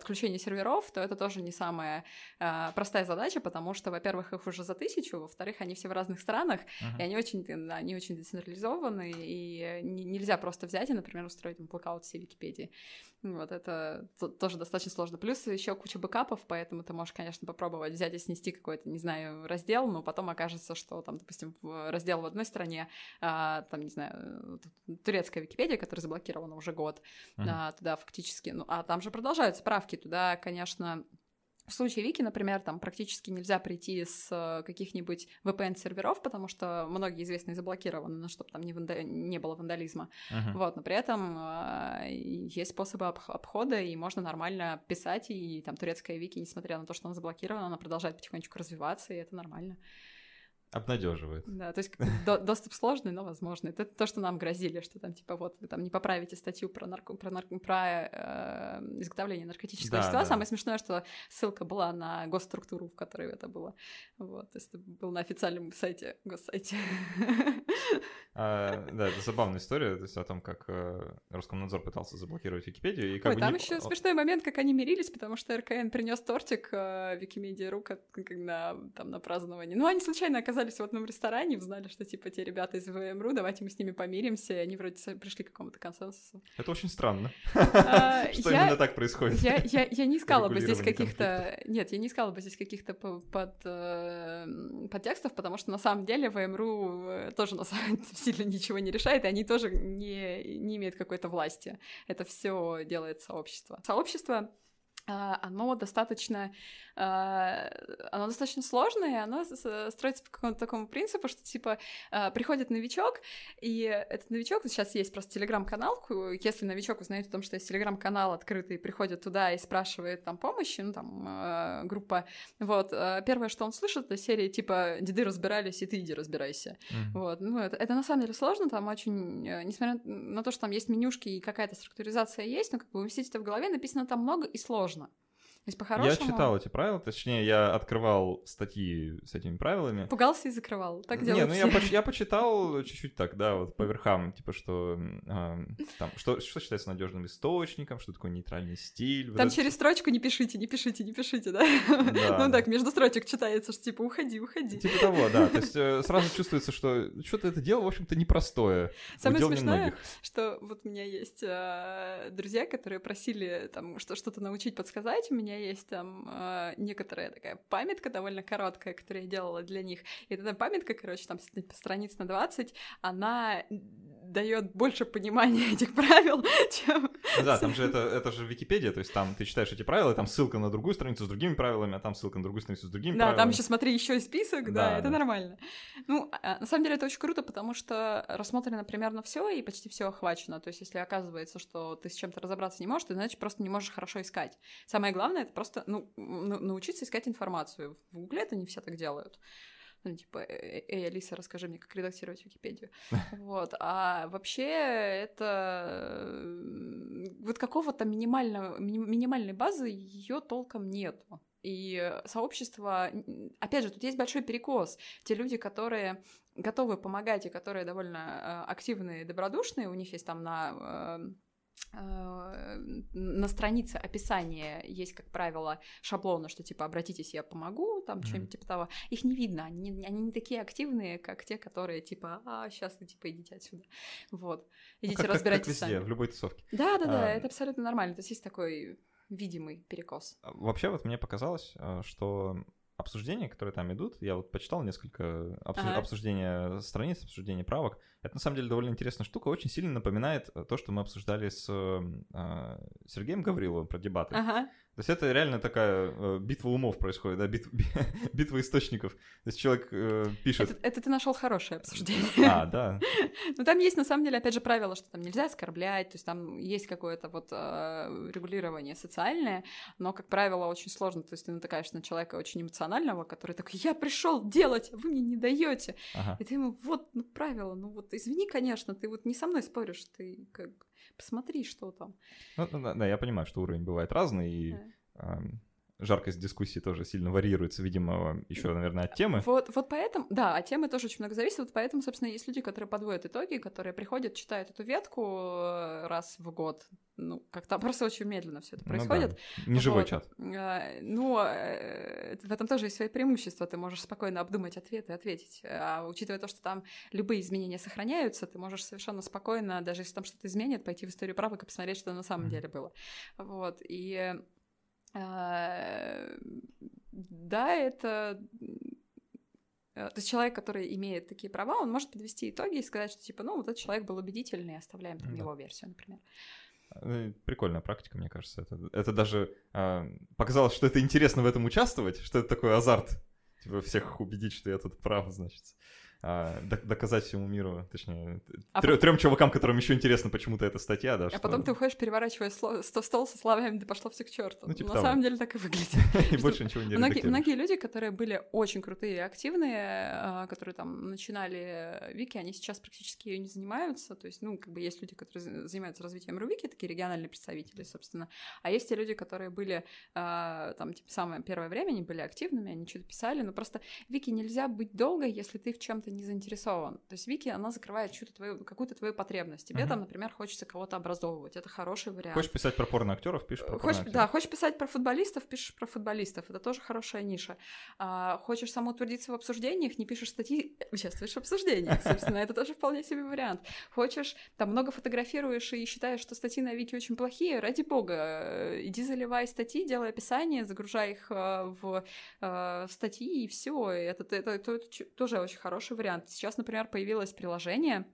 отключения серверов, то это тоже не самая простая задача, потому что, во-первых, их уже за 1000, во-вторых, они все в разных странах, и они очень децентрализованы, и нельзя просто взять и, например, устроить блокаут всей Википедии. Вот это тоже достаточно сложно. Плюс еще куча бэкапов, поэтому ты можешь, конечно, попробовать взять и снести какой-то, не знаю, раздел, но потом окажется, что там, допустим, раздел в одной стране, там, не знаю, турецкая Википедия, которая заблокирована уже год, туда фактически... Ну, а там же продолжаются правки, туда, конечно... В случае Вики, например, там практически нельзя прийти с каких-нибудь VPN-серверов, потому что многие известные заблокированы, но чтобы там не было вандализма. Вот, но при этом есть способы обхода, и можно нормально писать, и там турецкая Вики, несмотря на то, что она заблокирована, она продолжает потихонечку развиваться, и это нормально. Обнадеживает. Да, то есть доступ сложный, но возможный. Это то, что нам грозили, что там типа вот вы там не поправите статью про изготовление наркотического вещества. Да, да. Самое смешное, что ссылка была на госструктуру, в которой это было. Вот, то есть это было на официальном сайте, госсайте. Да, это забавная история, то есть о том, как Роскомнадзор пытался заблокировать Википедию. И как бы там еще смешной момент, как они мирились, потому что РКН принес тортик Wikimedia.ru на празднование. Ну, они случайно оказались оказались в одном ресторане, узнали, что типа те ребята из ВМРУ, давайте мы с ними помиримся, и они вроде пришли к какому-то консенсусу. Это очень странно, что именно так происходит. Я не искала бы здесь каких-то... Нет, я не искала бы здесь каких-то подтекстов, потому что на самом деле ВМРУ тоже на самом деле сильно ничего не решает, и они тоже не имеют какой-то власти. Это все делает сообщество. Сообщество... Оно достаточно сложное, оно строится по какому-то такому принципу, что, типа, приходит новичок, и этот новичок, сейчас есть просто телеграм-канал, если новичок узнает о том, что есть телеграм-канал открытый, приходит туда и спрашивает там помощи, ну, там, группа, вот, первое, что он слышит, это серия, типа, деды разбирались, и ты иди разбирайся, вот, ну, это на самом деле сложно, там очень, несмотря на то, что там есть менюшки и какая-то структуризация есть, но, как бы, уместить это в голове, написано там много и сложно. То есть, по-хорошему... Я читал эти правила, точнее, я открывал статьи с этими правилами. Пугался и закрывал, так делают все. Я почитал чуть-чуть так, да, вот по верхам, типа, что, там, что считается надежным источником, что такое нейтральный стиль. Там вот через строчку не пишите, да? Да. Ну так, между строчек читается, что типа уходи. Типа того, да, то есть сразу чувствуется, что что-то это дело, в общем-то, непростое. Самое смешное, что вот у меня есть друзья, которые просили там что-то научить, подсказать, у меня есть там некоторая такая памятка довольно короткая, которую я делала для них. И эта памятка, короче, там страниц на 20, она дает больше понимания этих правил, чем... Да, там же это же Википедия, то есть там ты читаешь эти правила, и там ссылка на другую страницу с другими правилами, а там ссылка на другую страницу с другими правилами. Да, там еще смотри, еще и список, да, это нормально. Ну, на самом деле это очень круто, потому что рассмотрено примерно все и почти все охвачено. То есть если оказывается, что ты с чем-то разобраться не можешь, ты, значит, просто не можешь хорошо искать. Самое главное, это просто научиться искать информацию. В Гугле это не все так делают. Ну, типа, эй, Алиса, расскажи мне, как редактировать Википедию. Вот. А вообще это... Вот какого-то минимальной базы ее толком нету. И сообщество... Опять же, тут есть большой перекос. Те люди, которые готовы помогать и которые довольно активные и добродушные, у них есть там на странице описания есть, как правило, шаблоны, что типа «обратитесь, я помогу», там что-нибудь типа того. Их не видно, они не такие активные, как те, которые типа сейчас вы типа идите отсюда». Вот. Идите, ну, разбирайтесь сами. В любой тусовке. Да, это абсолютно нормально. То есть есть такой видимый перекос. Вообще вот мне показалось, что обсуждения, которые там идут, я вот почитал несколько обсуждения страниц, обсуждения правок. Это на самом деле довольно интересная штука, очень сильно напоминает то, что мы обсуждали с Сергеем Гавриловым про дебаты. То есть это реально такая битва умов происходит, да, битва источников. То есть человек пишет... Это ты нашел хорошее обсуждение. Да. Ну там есть, на самом деле, опять же, правило, что там нельзя оскорблять, то есть там есть какое-то вот регулирование социальное, но, как правило, очень сложно. То есть ты натыкаешься на человека очень эмоционального, который такой, я пришел делать, а вы мне не даете. И ты ему, вот, ну правило, ну вот, извини, конечно, ты вот не со мной споришь, ты как... Посмотри, что там. Да, я понимаю, что уровень бывает разный, и жаркость дискуссии тоже сильно варьируется, видимо, еще, наверное, от темы. Вот поэтому, да, от темы тоже очень много зависит, вот поэтому, собственно, есть люди, которые подводят итоги, которые приходят, читают эту ветку раз в год, ну, как-то просто очень медленно все это происходит. Ну да. Неживой чат. Но в этом тоже есть свои преимущества, ты можешь спокойно обдумать ответы и ответить, а учитывая то, что там любые изменения сохраняются, ты можешь совершенно спокойно, даже если там что-то изменит, пойти в историю правок и посмотреть, что на самом деле было. Вот, и... Да, это... То есть человек, который имеет такие права, он может подвести итоги и сказать, что типа, ну, вот этот человек был убедительный, оставляем там его версию, например. Прикольная практика, мне кажется. Это даже показалось, что это интересно в этом участвовать, что это такой азарт. Типа всех убедить, что я тут прав, значит. Доказать всему миру, точнее, трем чувакам, которым еще интересно почему-то эта статья, да. Потом ты уходишь, переворачивая стол со словами «да пошло все к черту». Ну, типа на самом деле так и выглядит. И больше ничего не редактируешь. Многие люди, которые были очень крутые и активные, которые там начинали Вики, они сейчас практически ее не занимаются. То есть, ну, как бы есть люди, которые занимаются развитием РУВики, такие региональные представители, собственно. А есть те люди, которые были там, типа, самое первое время, они были активными, они что-то писали, но Просто Вики нельзя быть долго, если ты в чем-то не заинтересован. То есть Вики, она закрывает какую-то твою потребность. Тебе там, например, хочется кого-то образовывать. Это хороший вариант. Хочешь писать про порноактеров, пишешь про порноактеров. Да, хочешь писать про футболистов, пишешь про футболистов. Это тоже хорошая ниша. Хочешь самоутвердиться в обсуждениях, не пишешь статьи, участвуешь в обсуждениях. Собственно, это тоже вполне себе вариант. Хочешь, там много фотографируешь и считаешь, что статьи на Вики очень плохие, ради бога, иди заливай статьи, делай описание, загружай их в статьи, и все. Это тоже очень хороший вариант. Сейчас, например, появилось приложение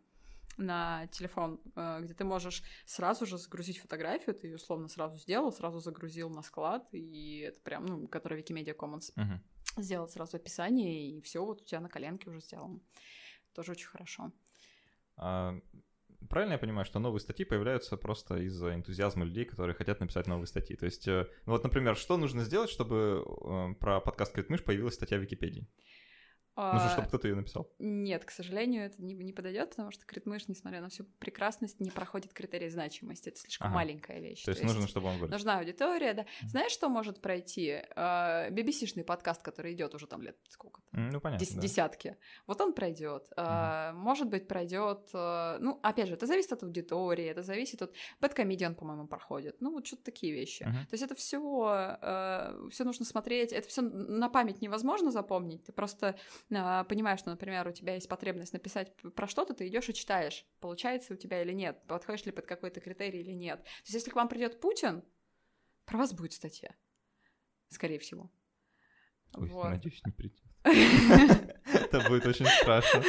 на телефон, где ты можешь сразу же загрузить фотографию, ты ее условно сразу сделал, сразу загрузил на склад, и это прям, который Wikimedia Commons. Сделал сразу описание, и все вот у тебя на коленке уже сделано. Тоже очень хорошо. Правильно я понимаю, что новые статьи появляются просто из-за энтузиазма людей, которые хотят написать новые статьи? То есть, например, что нужно сделать, чтобы про подкаст «Критмыш» появилась статья в Википедии? Нужно, чтобы кто-то ее написал? Нет, к сожалению, это не подойдет, потому что критмыш, несмотря на всю прекрасность, не проходит критерий значимости. Это слишком маленькая вещь. То есть нужно, чтобы он был. Нужна аудитория, да. Знаешь, что может пройти? BBC-шный подкаст, который идет уже там лет сколько-то? Понятно. Десятки. Да. Вот он пройдет. Может быть, пройдет. Опять же, это зависит от аудитории, это зависит от. Бэдкомедиан, по-моему, проходит. Вот что-то такие вещи. То есть это все нужно смотреть. Это все на память невозможно запомнить. Ты просто понимаешь, что, например, у тебя есть потребность написать про что-то, ты идешь и читаешь, получается у тебя или нет, подходишь ли под какой-то критерий или нет. То есть если к вам придет Путин, про вас будет статья, скорее всего. Ой, вот. Надеюсь, не придет. Это будет очень страшно.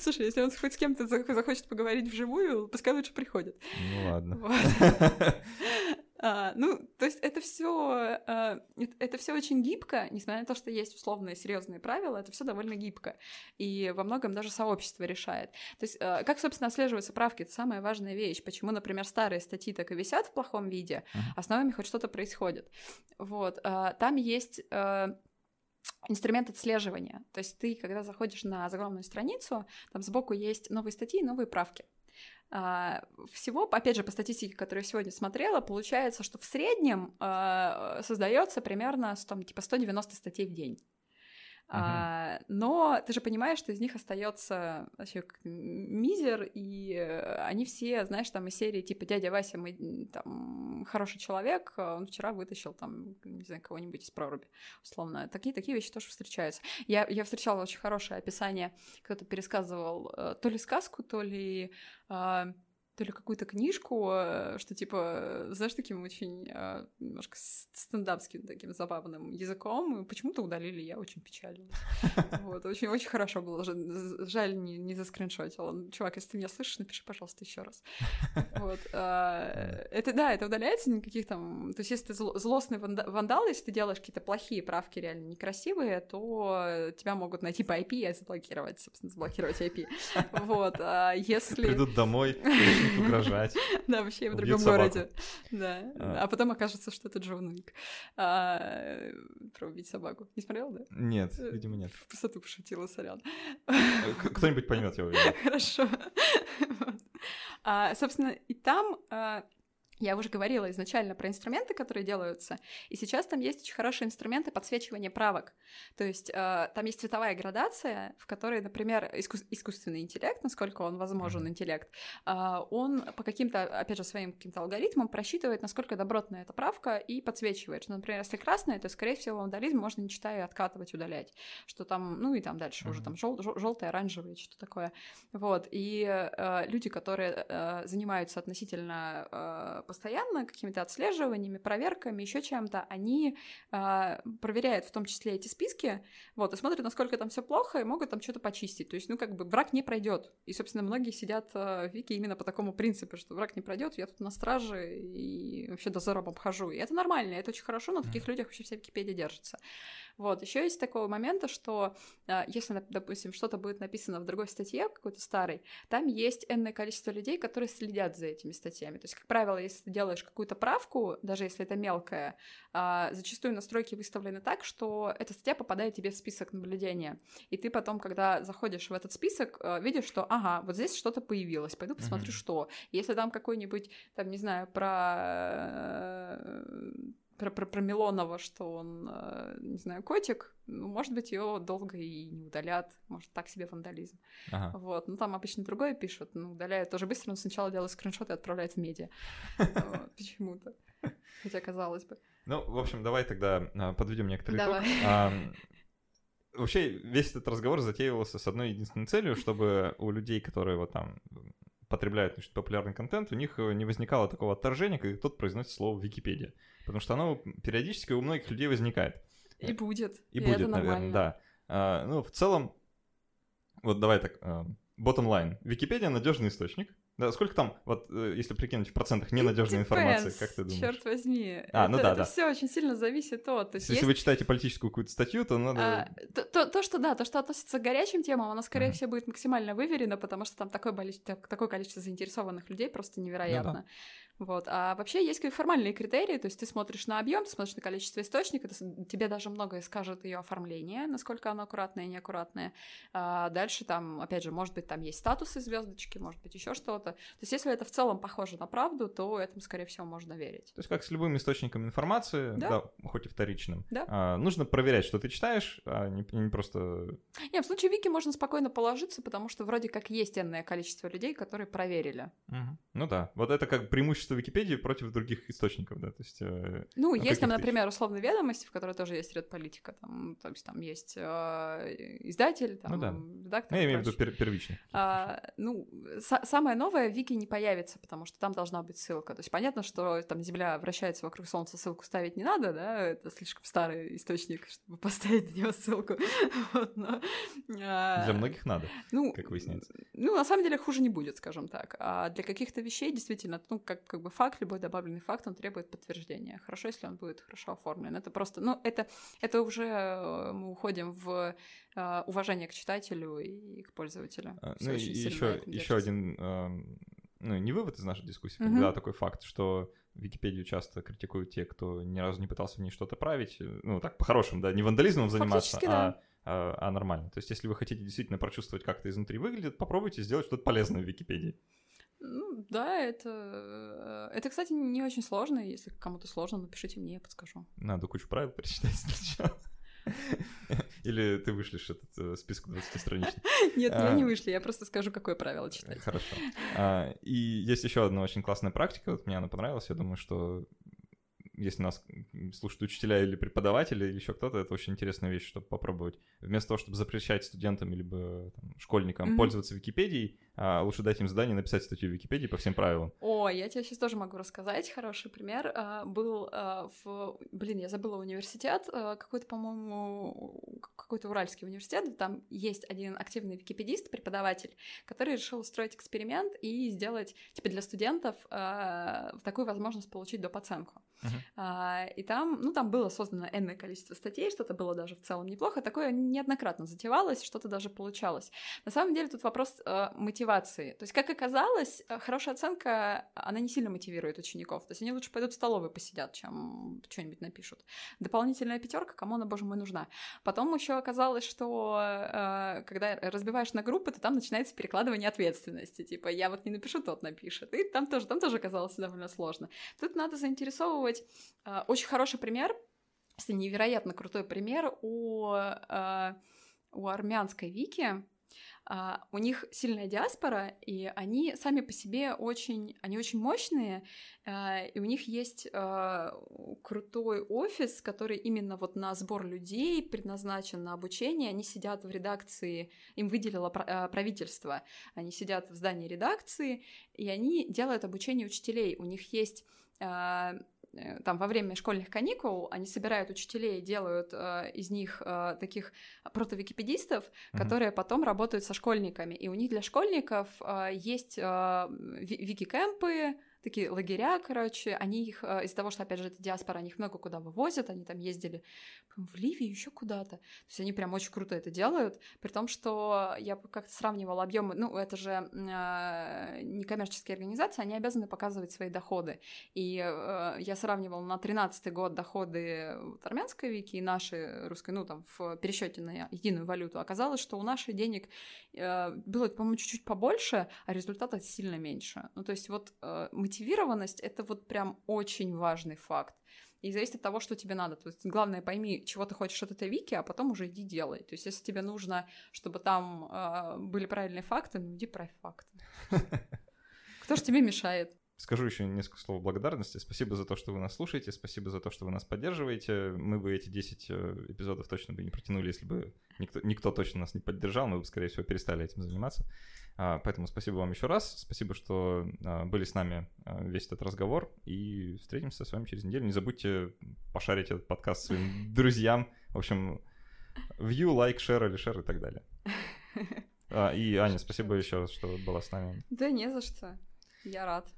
Слушай, если он хоть с кем-то захочет поговорить вживую, пускай лучше приходит. Ну ладно. То есть это все очень гибко, несмотря на то, что есть условные серьезные правила, это все довольно гибко, и во многом даже сообщество решает. То есть как, собственно, отслеживаются правки, это самая важная вещь, почему, например, старые статьи так и висят в плохом виде, а с новыми хоть что-то происходит. Вот, там есть инструмент отслеживания, то есть ты, когда заходишь на заглавную страницу, там сбоку есть новые статьи и новые правки. Всего, опять же, по статистике, которую я сегодня смотрела, получается, что в среднем создается примерно 190 статей в день. Но ты же понимаешь, что из них остается вообще мизер, и они все, знаешь, там из серии типа «Дядя Вася, мы там хороший человек, он вчера вытащил там, не знаю, кого-нибудь из проруби», условно. Такие вещи тоже встречаются. Я встречала очень хорошее описание, кто-то пересказывал то ли сказку, то ли какую-то книжку, что типа, знаешь, таким очень немножко стендапским таким забавным языком, почему-то удалили, я очень печалилась. Вот, очень-очень хорошо было, жаль, не заскриншотила. Чувак, если ты меня слышишь, напиши, пожалуйста, еще раз. Вот. Это удаляется, никаких там... То есть если ты злостный вандал, если ты делаешь какие-то плохие правки, реально некрасивые, то тебя могут найти по IP и заблокировать, собственно, заблокировать IP. Вот, если... Придут домой... угрожать. Да, вообще в другом городе. Да. А потом окажется, что это Джон Уик. Про убить собаку. Не смотрела, да? Нет, видимо, нет. В пустоту пошутила, сорян. Кто-нибудь поймет, я уверена. Хорошо. Собственно, и там... Я уже говорила изначально про инструменты, которые делаются, и сейчас там есть очень хорошие инструменты подсвечивания правок. То есть там есть цветовая градация, в которой, например, искусственный интеллект, насколько он возможен, интеллект, он по каким-то, опять же, своим каким-то алгоритмам просчитывает, насколько добротная эта правка, и подсвечивает. Что, например, если красная, то, скорее всего, вандализм можно, не читая, откатывать, удалять. Что там, и там дальше уже там желтое, оранжевое, что-то такое. Вот, и люди, которые занимаются относительно... постоянно какими-то отслеживаниями, проверками, еще чем-то, они проверяют в том числе эти списки, вот, и смотрят, насколько там все плохо, и могут там что-то почистить. То есть, враг не пройдет. И, собственно, многие сидят в Вики именно по такому принципу, что враг не пройдет, я тут на страже и вообще дозором обхожу. И это нормально, это очень хорошо, на таких людях вообще вся Википедия держится. Вот, еще есть такого момента, что если, допустим, что-то будет написано в другой статье, какой-то старой, там есть энное количество людей, которые следят за этими статьями. То есть, как правило, если ты делаешь какую-то правку, даже если это мелкая, зачастую настройки выставлены так, что эта статья попадает тебе в список наблюдения. И ты потом, когда заходишь в этот список, видишь, что ага, вот здесь что-то появилось, пойду посмотрю, что. Если там какой-нибудь, там, не знаю, про... про Милонова, что он, не знаю, котик, ну, может быть, ее долго и не удалят, может, так себе вандализм. Ага. Вот, ну, там обычно другое пишут, но удаляют тоже быстро, но сначала делают скриншоты и отправляют в медиа. Почему-то, хотя казалось бы. Ну, в общем, давай тогда подведем некоторые итоги. Вообще, весь этот разговор затеивался с одной единственной целью, чтобы у людей, которые вот там потребляют, значит, популярный контент, у них не возникало такого отторжения, когда кто-то произносит слово «Википедия». Потому что оно периодически у многих людей возникает. И будет. И будет, это наверное, да. Ну, в целом, вот давай так, bottom line. Википедия — надежный источник. Да, сколько там, вот если прикинуть в процентах ненадежной информации, как ты думаешь? Черт возьми, это все очень сильно зависит от. То есть если вы читаете политическую какую-то статью, то надо. То, что относится к горячим темам, оно, скорее всего, будет максимально выверено, потому что там такое количество заинтересованных людей просто невероятно. Вот. А вообще есть формальные критерии, то есть ты смотришь на объем, ты смотришь на количество источников, тебе даже многое скажет ее оформление, насколько оно аккуратное и неаккуратное. А дальше там, опять же, может быть, там есть статусы, звездочки, может быть, еще что-то. То есть если это в целом похоже на правду, то этому, скорее всего, можно верить. То есть как с любым источником информации, да, хоть и вторичным, нужно проверять, что ты читаешь, а не просто... Нет, в случае Вики можно спокойно положиться, потому что вроде как есть энное количество людей, которые проверили. Угу. Ну да, вот это как преимущество Википедии против других источников, да, то есть... Ну, есть там, например, условные ведомости, в которой тоже есть ряд политика, там, то есть там есть издатель, там, редактор. Я имею в виду первичный. Самое новое в Вики не появится, потому что там должна быть ссылка, то есть понятно, что там Земля вращается вокруг Солнца, ссылку ставить не надо, да, это слишком старый источник, чтобы поставить на него ссылку. Для многих надо, как выясняется. Ну, на самом деле, хуже не будет, скажем так. А для каких-то вещей действительно, как бы факт, любой добавленный факт, он требует подтверждения. Хорошо, если он будет хорошо оформлен. Это просто, это уже мы уходим в уважение к читателю и к пользователю. Ну и еще один, не вывод из нашей дискуссии, когда такой факт, что Википедию часто критикуют те, кто ни разу не пытался в ней что-то править, ну так по-хорошему, да, не вандализмом заниматься, а нормально. То есть если вы хотите действительно прочувствовать, как это изнутри выглядит, попробуйте сделать что-то полезное в Википедии. Ну, да, это, кстати, не очень сложно. Если кому-то сложно, напишите мне, я подскажу. Надо кучу правил перечитать сначала. Или ты вышлешь этот список 20-страничный? Нет, я не вышлю, я просто скажу, какое правило читать. Хорошо. И есть еще одна очень классная практика, вот мне она понравилась, я думаю, что если нас слушают учителя или преподаватели, или еще кто-то, это очень интересная вещь, чтобы попробовать. Вместо того, чтобы запрещать студентам либо там, школьникам пользоваться Википедией, лучше дать им задание написать статью в Википедии по всем правилам. О, я тебе сейчас тоже могу рассказать. Хороший пример. Был я забыла университет. Какой-то, по-моему, уральский университет. Там есть один активный википедист, преподаватель, который решил устроить эксперимент и сделать, для студентов такую возможность получить доп. Оценку. И там, там было создано энное количество статей, что-то было даже в целом неплохо, такое неоднократно затевалось, что-то даже получалось. На самом деле тут вопрос мотивации. То есть, как оказалось, хорошая оценка, она не сильно мотивирует учеников, то есть они лучше пойдут в столовую посидят, чем что-нибудь напишут. Дополнительная пятерка, кому она, боже мой, нужна? Потом еще оказалось, что когда разбиваешь на группы, то там начинается перекладывание ответственности, типа я вот не напишу, тот напишет, и там тоже оказалось довольно сложно. Тут надо заинтересовывать. Очень хороший пример, если невероятно крутой пример у армянской Вики. У них сильная диаспора, и они сами по себе очень мощные, и у них есть крутой офис, который именно вот на сбор людей предназначен на обучение. Они сидят в редакции, им выделило правительство, они сидят в здании редакции, и они делают обучение учителей. У них есть... там во время школьных каникул они собирают учителей и делают из них таких протовикипедистов, которые потом работают со школьниками. И у них для школьников есть викикэмпы, такие лагеря, они их, из-за того, что, опять же, это диаспора, они их много куда вывозят, они там ездили в Ливию, еще куда-то. То есть они прям очень круто это делают, при том, что я как-то сравнивала объемы, это же некоммерческие организации, они обязаны показывать свои доходы. И я сравнивала на 13-й год доходы армянской Вики и нашей русской, в пересчете на единую валюту. Оказалось, что у нашей денег было, по-моему, чуть-чуть побольше, а результата сильно меньше. Мотивированность — это прям очень важный факт. и зависит от того, что тебе надо. То есть главное, пойми, чего ты хочешь от этой вики, а потом уже иди делай. То есть если тебе нужно, чтобы там были правильные факты, ну иди правь факты. Кто ж тебе мешает? Скажу еще несколько слов благодарности. Спасибо за то, что вы нас слушаете, спасибо за то, что вы нас поддерживаете. Мы бы эти 10 эпизодов точно бы не протянули, если бы никто точно нас не поддержал, мы бы, скорее всего, перестали этим заниматься. Поэтому спасибо вам еще раз, спасибо, что были с нами весь этот разговор, и встретимся с вами через неделю. Не забудьте пошарить этот подкаст своим друзьям. В общем, view, like, share или share и так далее. И, Аня, спасибо еще раз, что была с нами. Да не за что, я рад.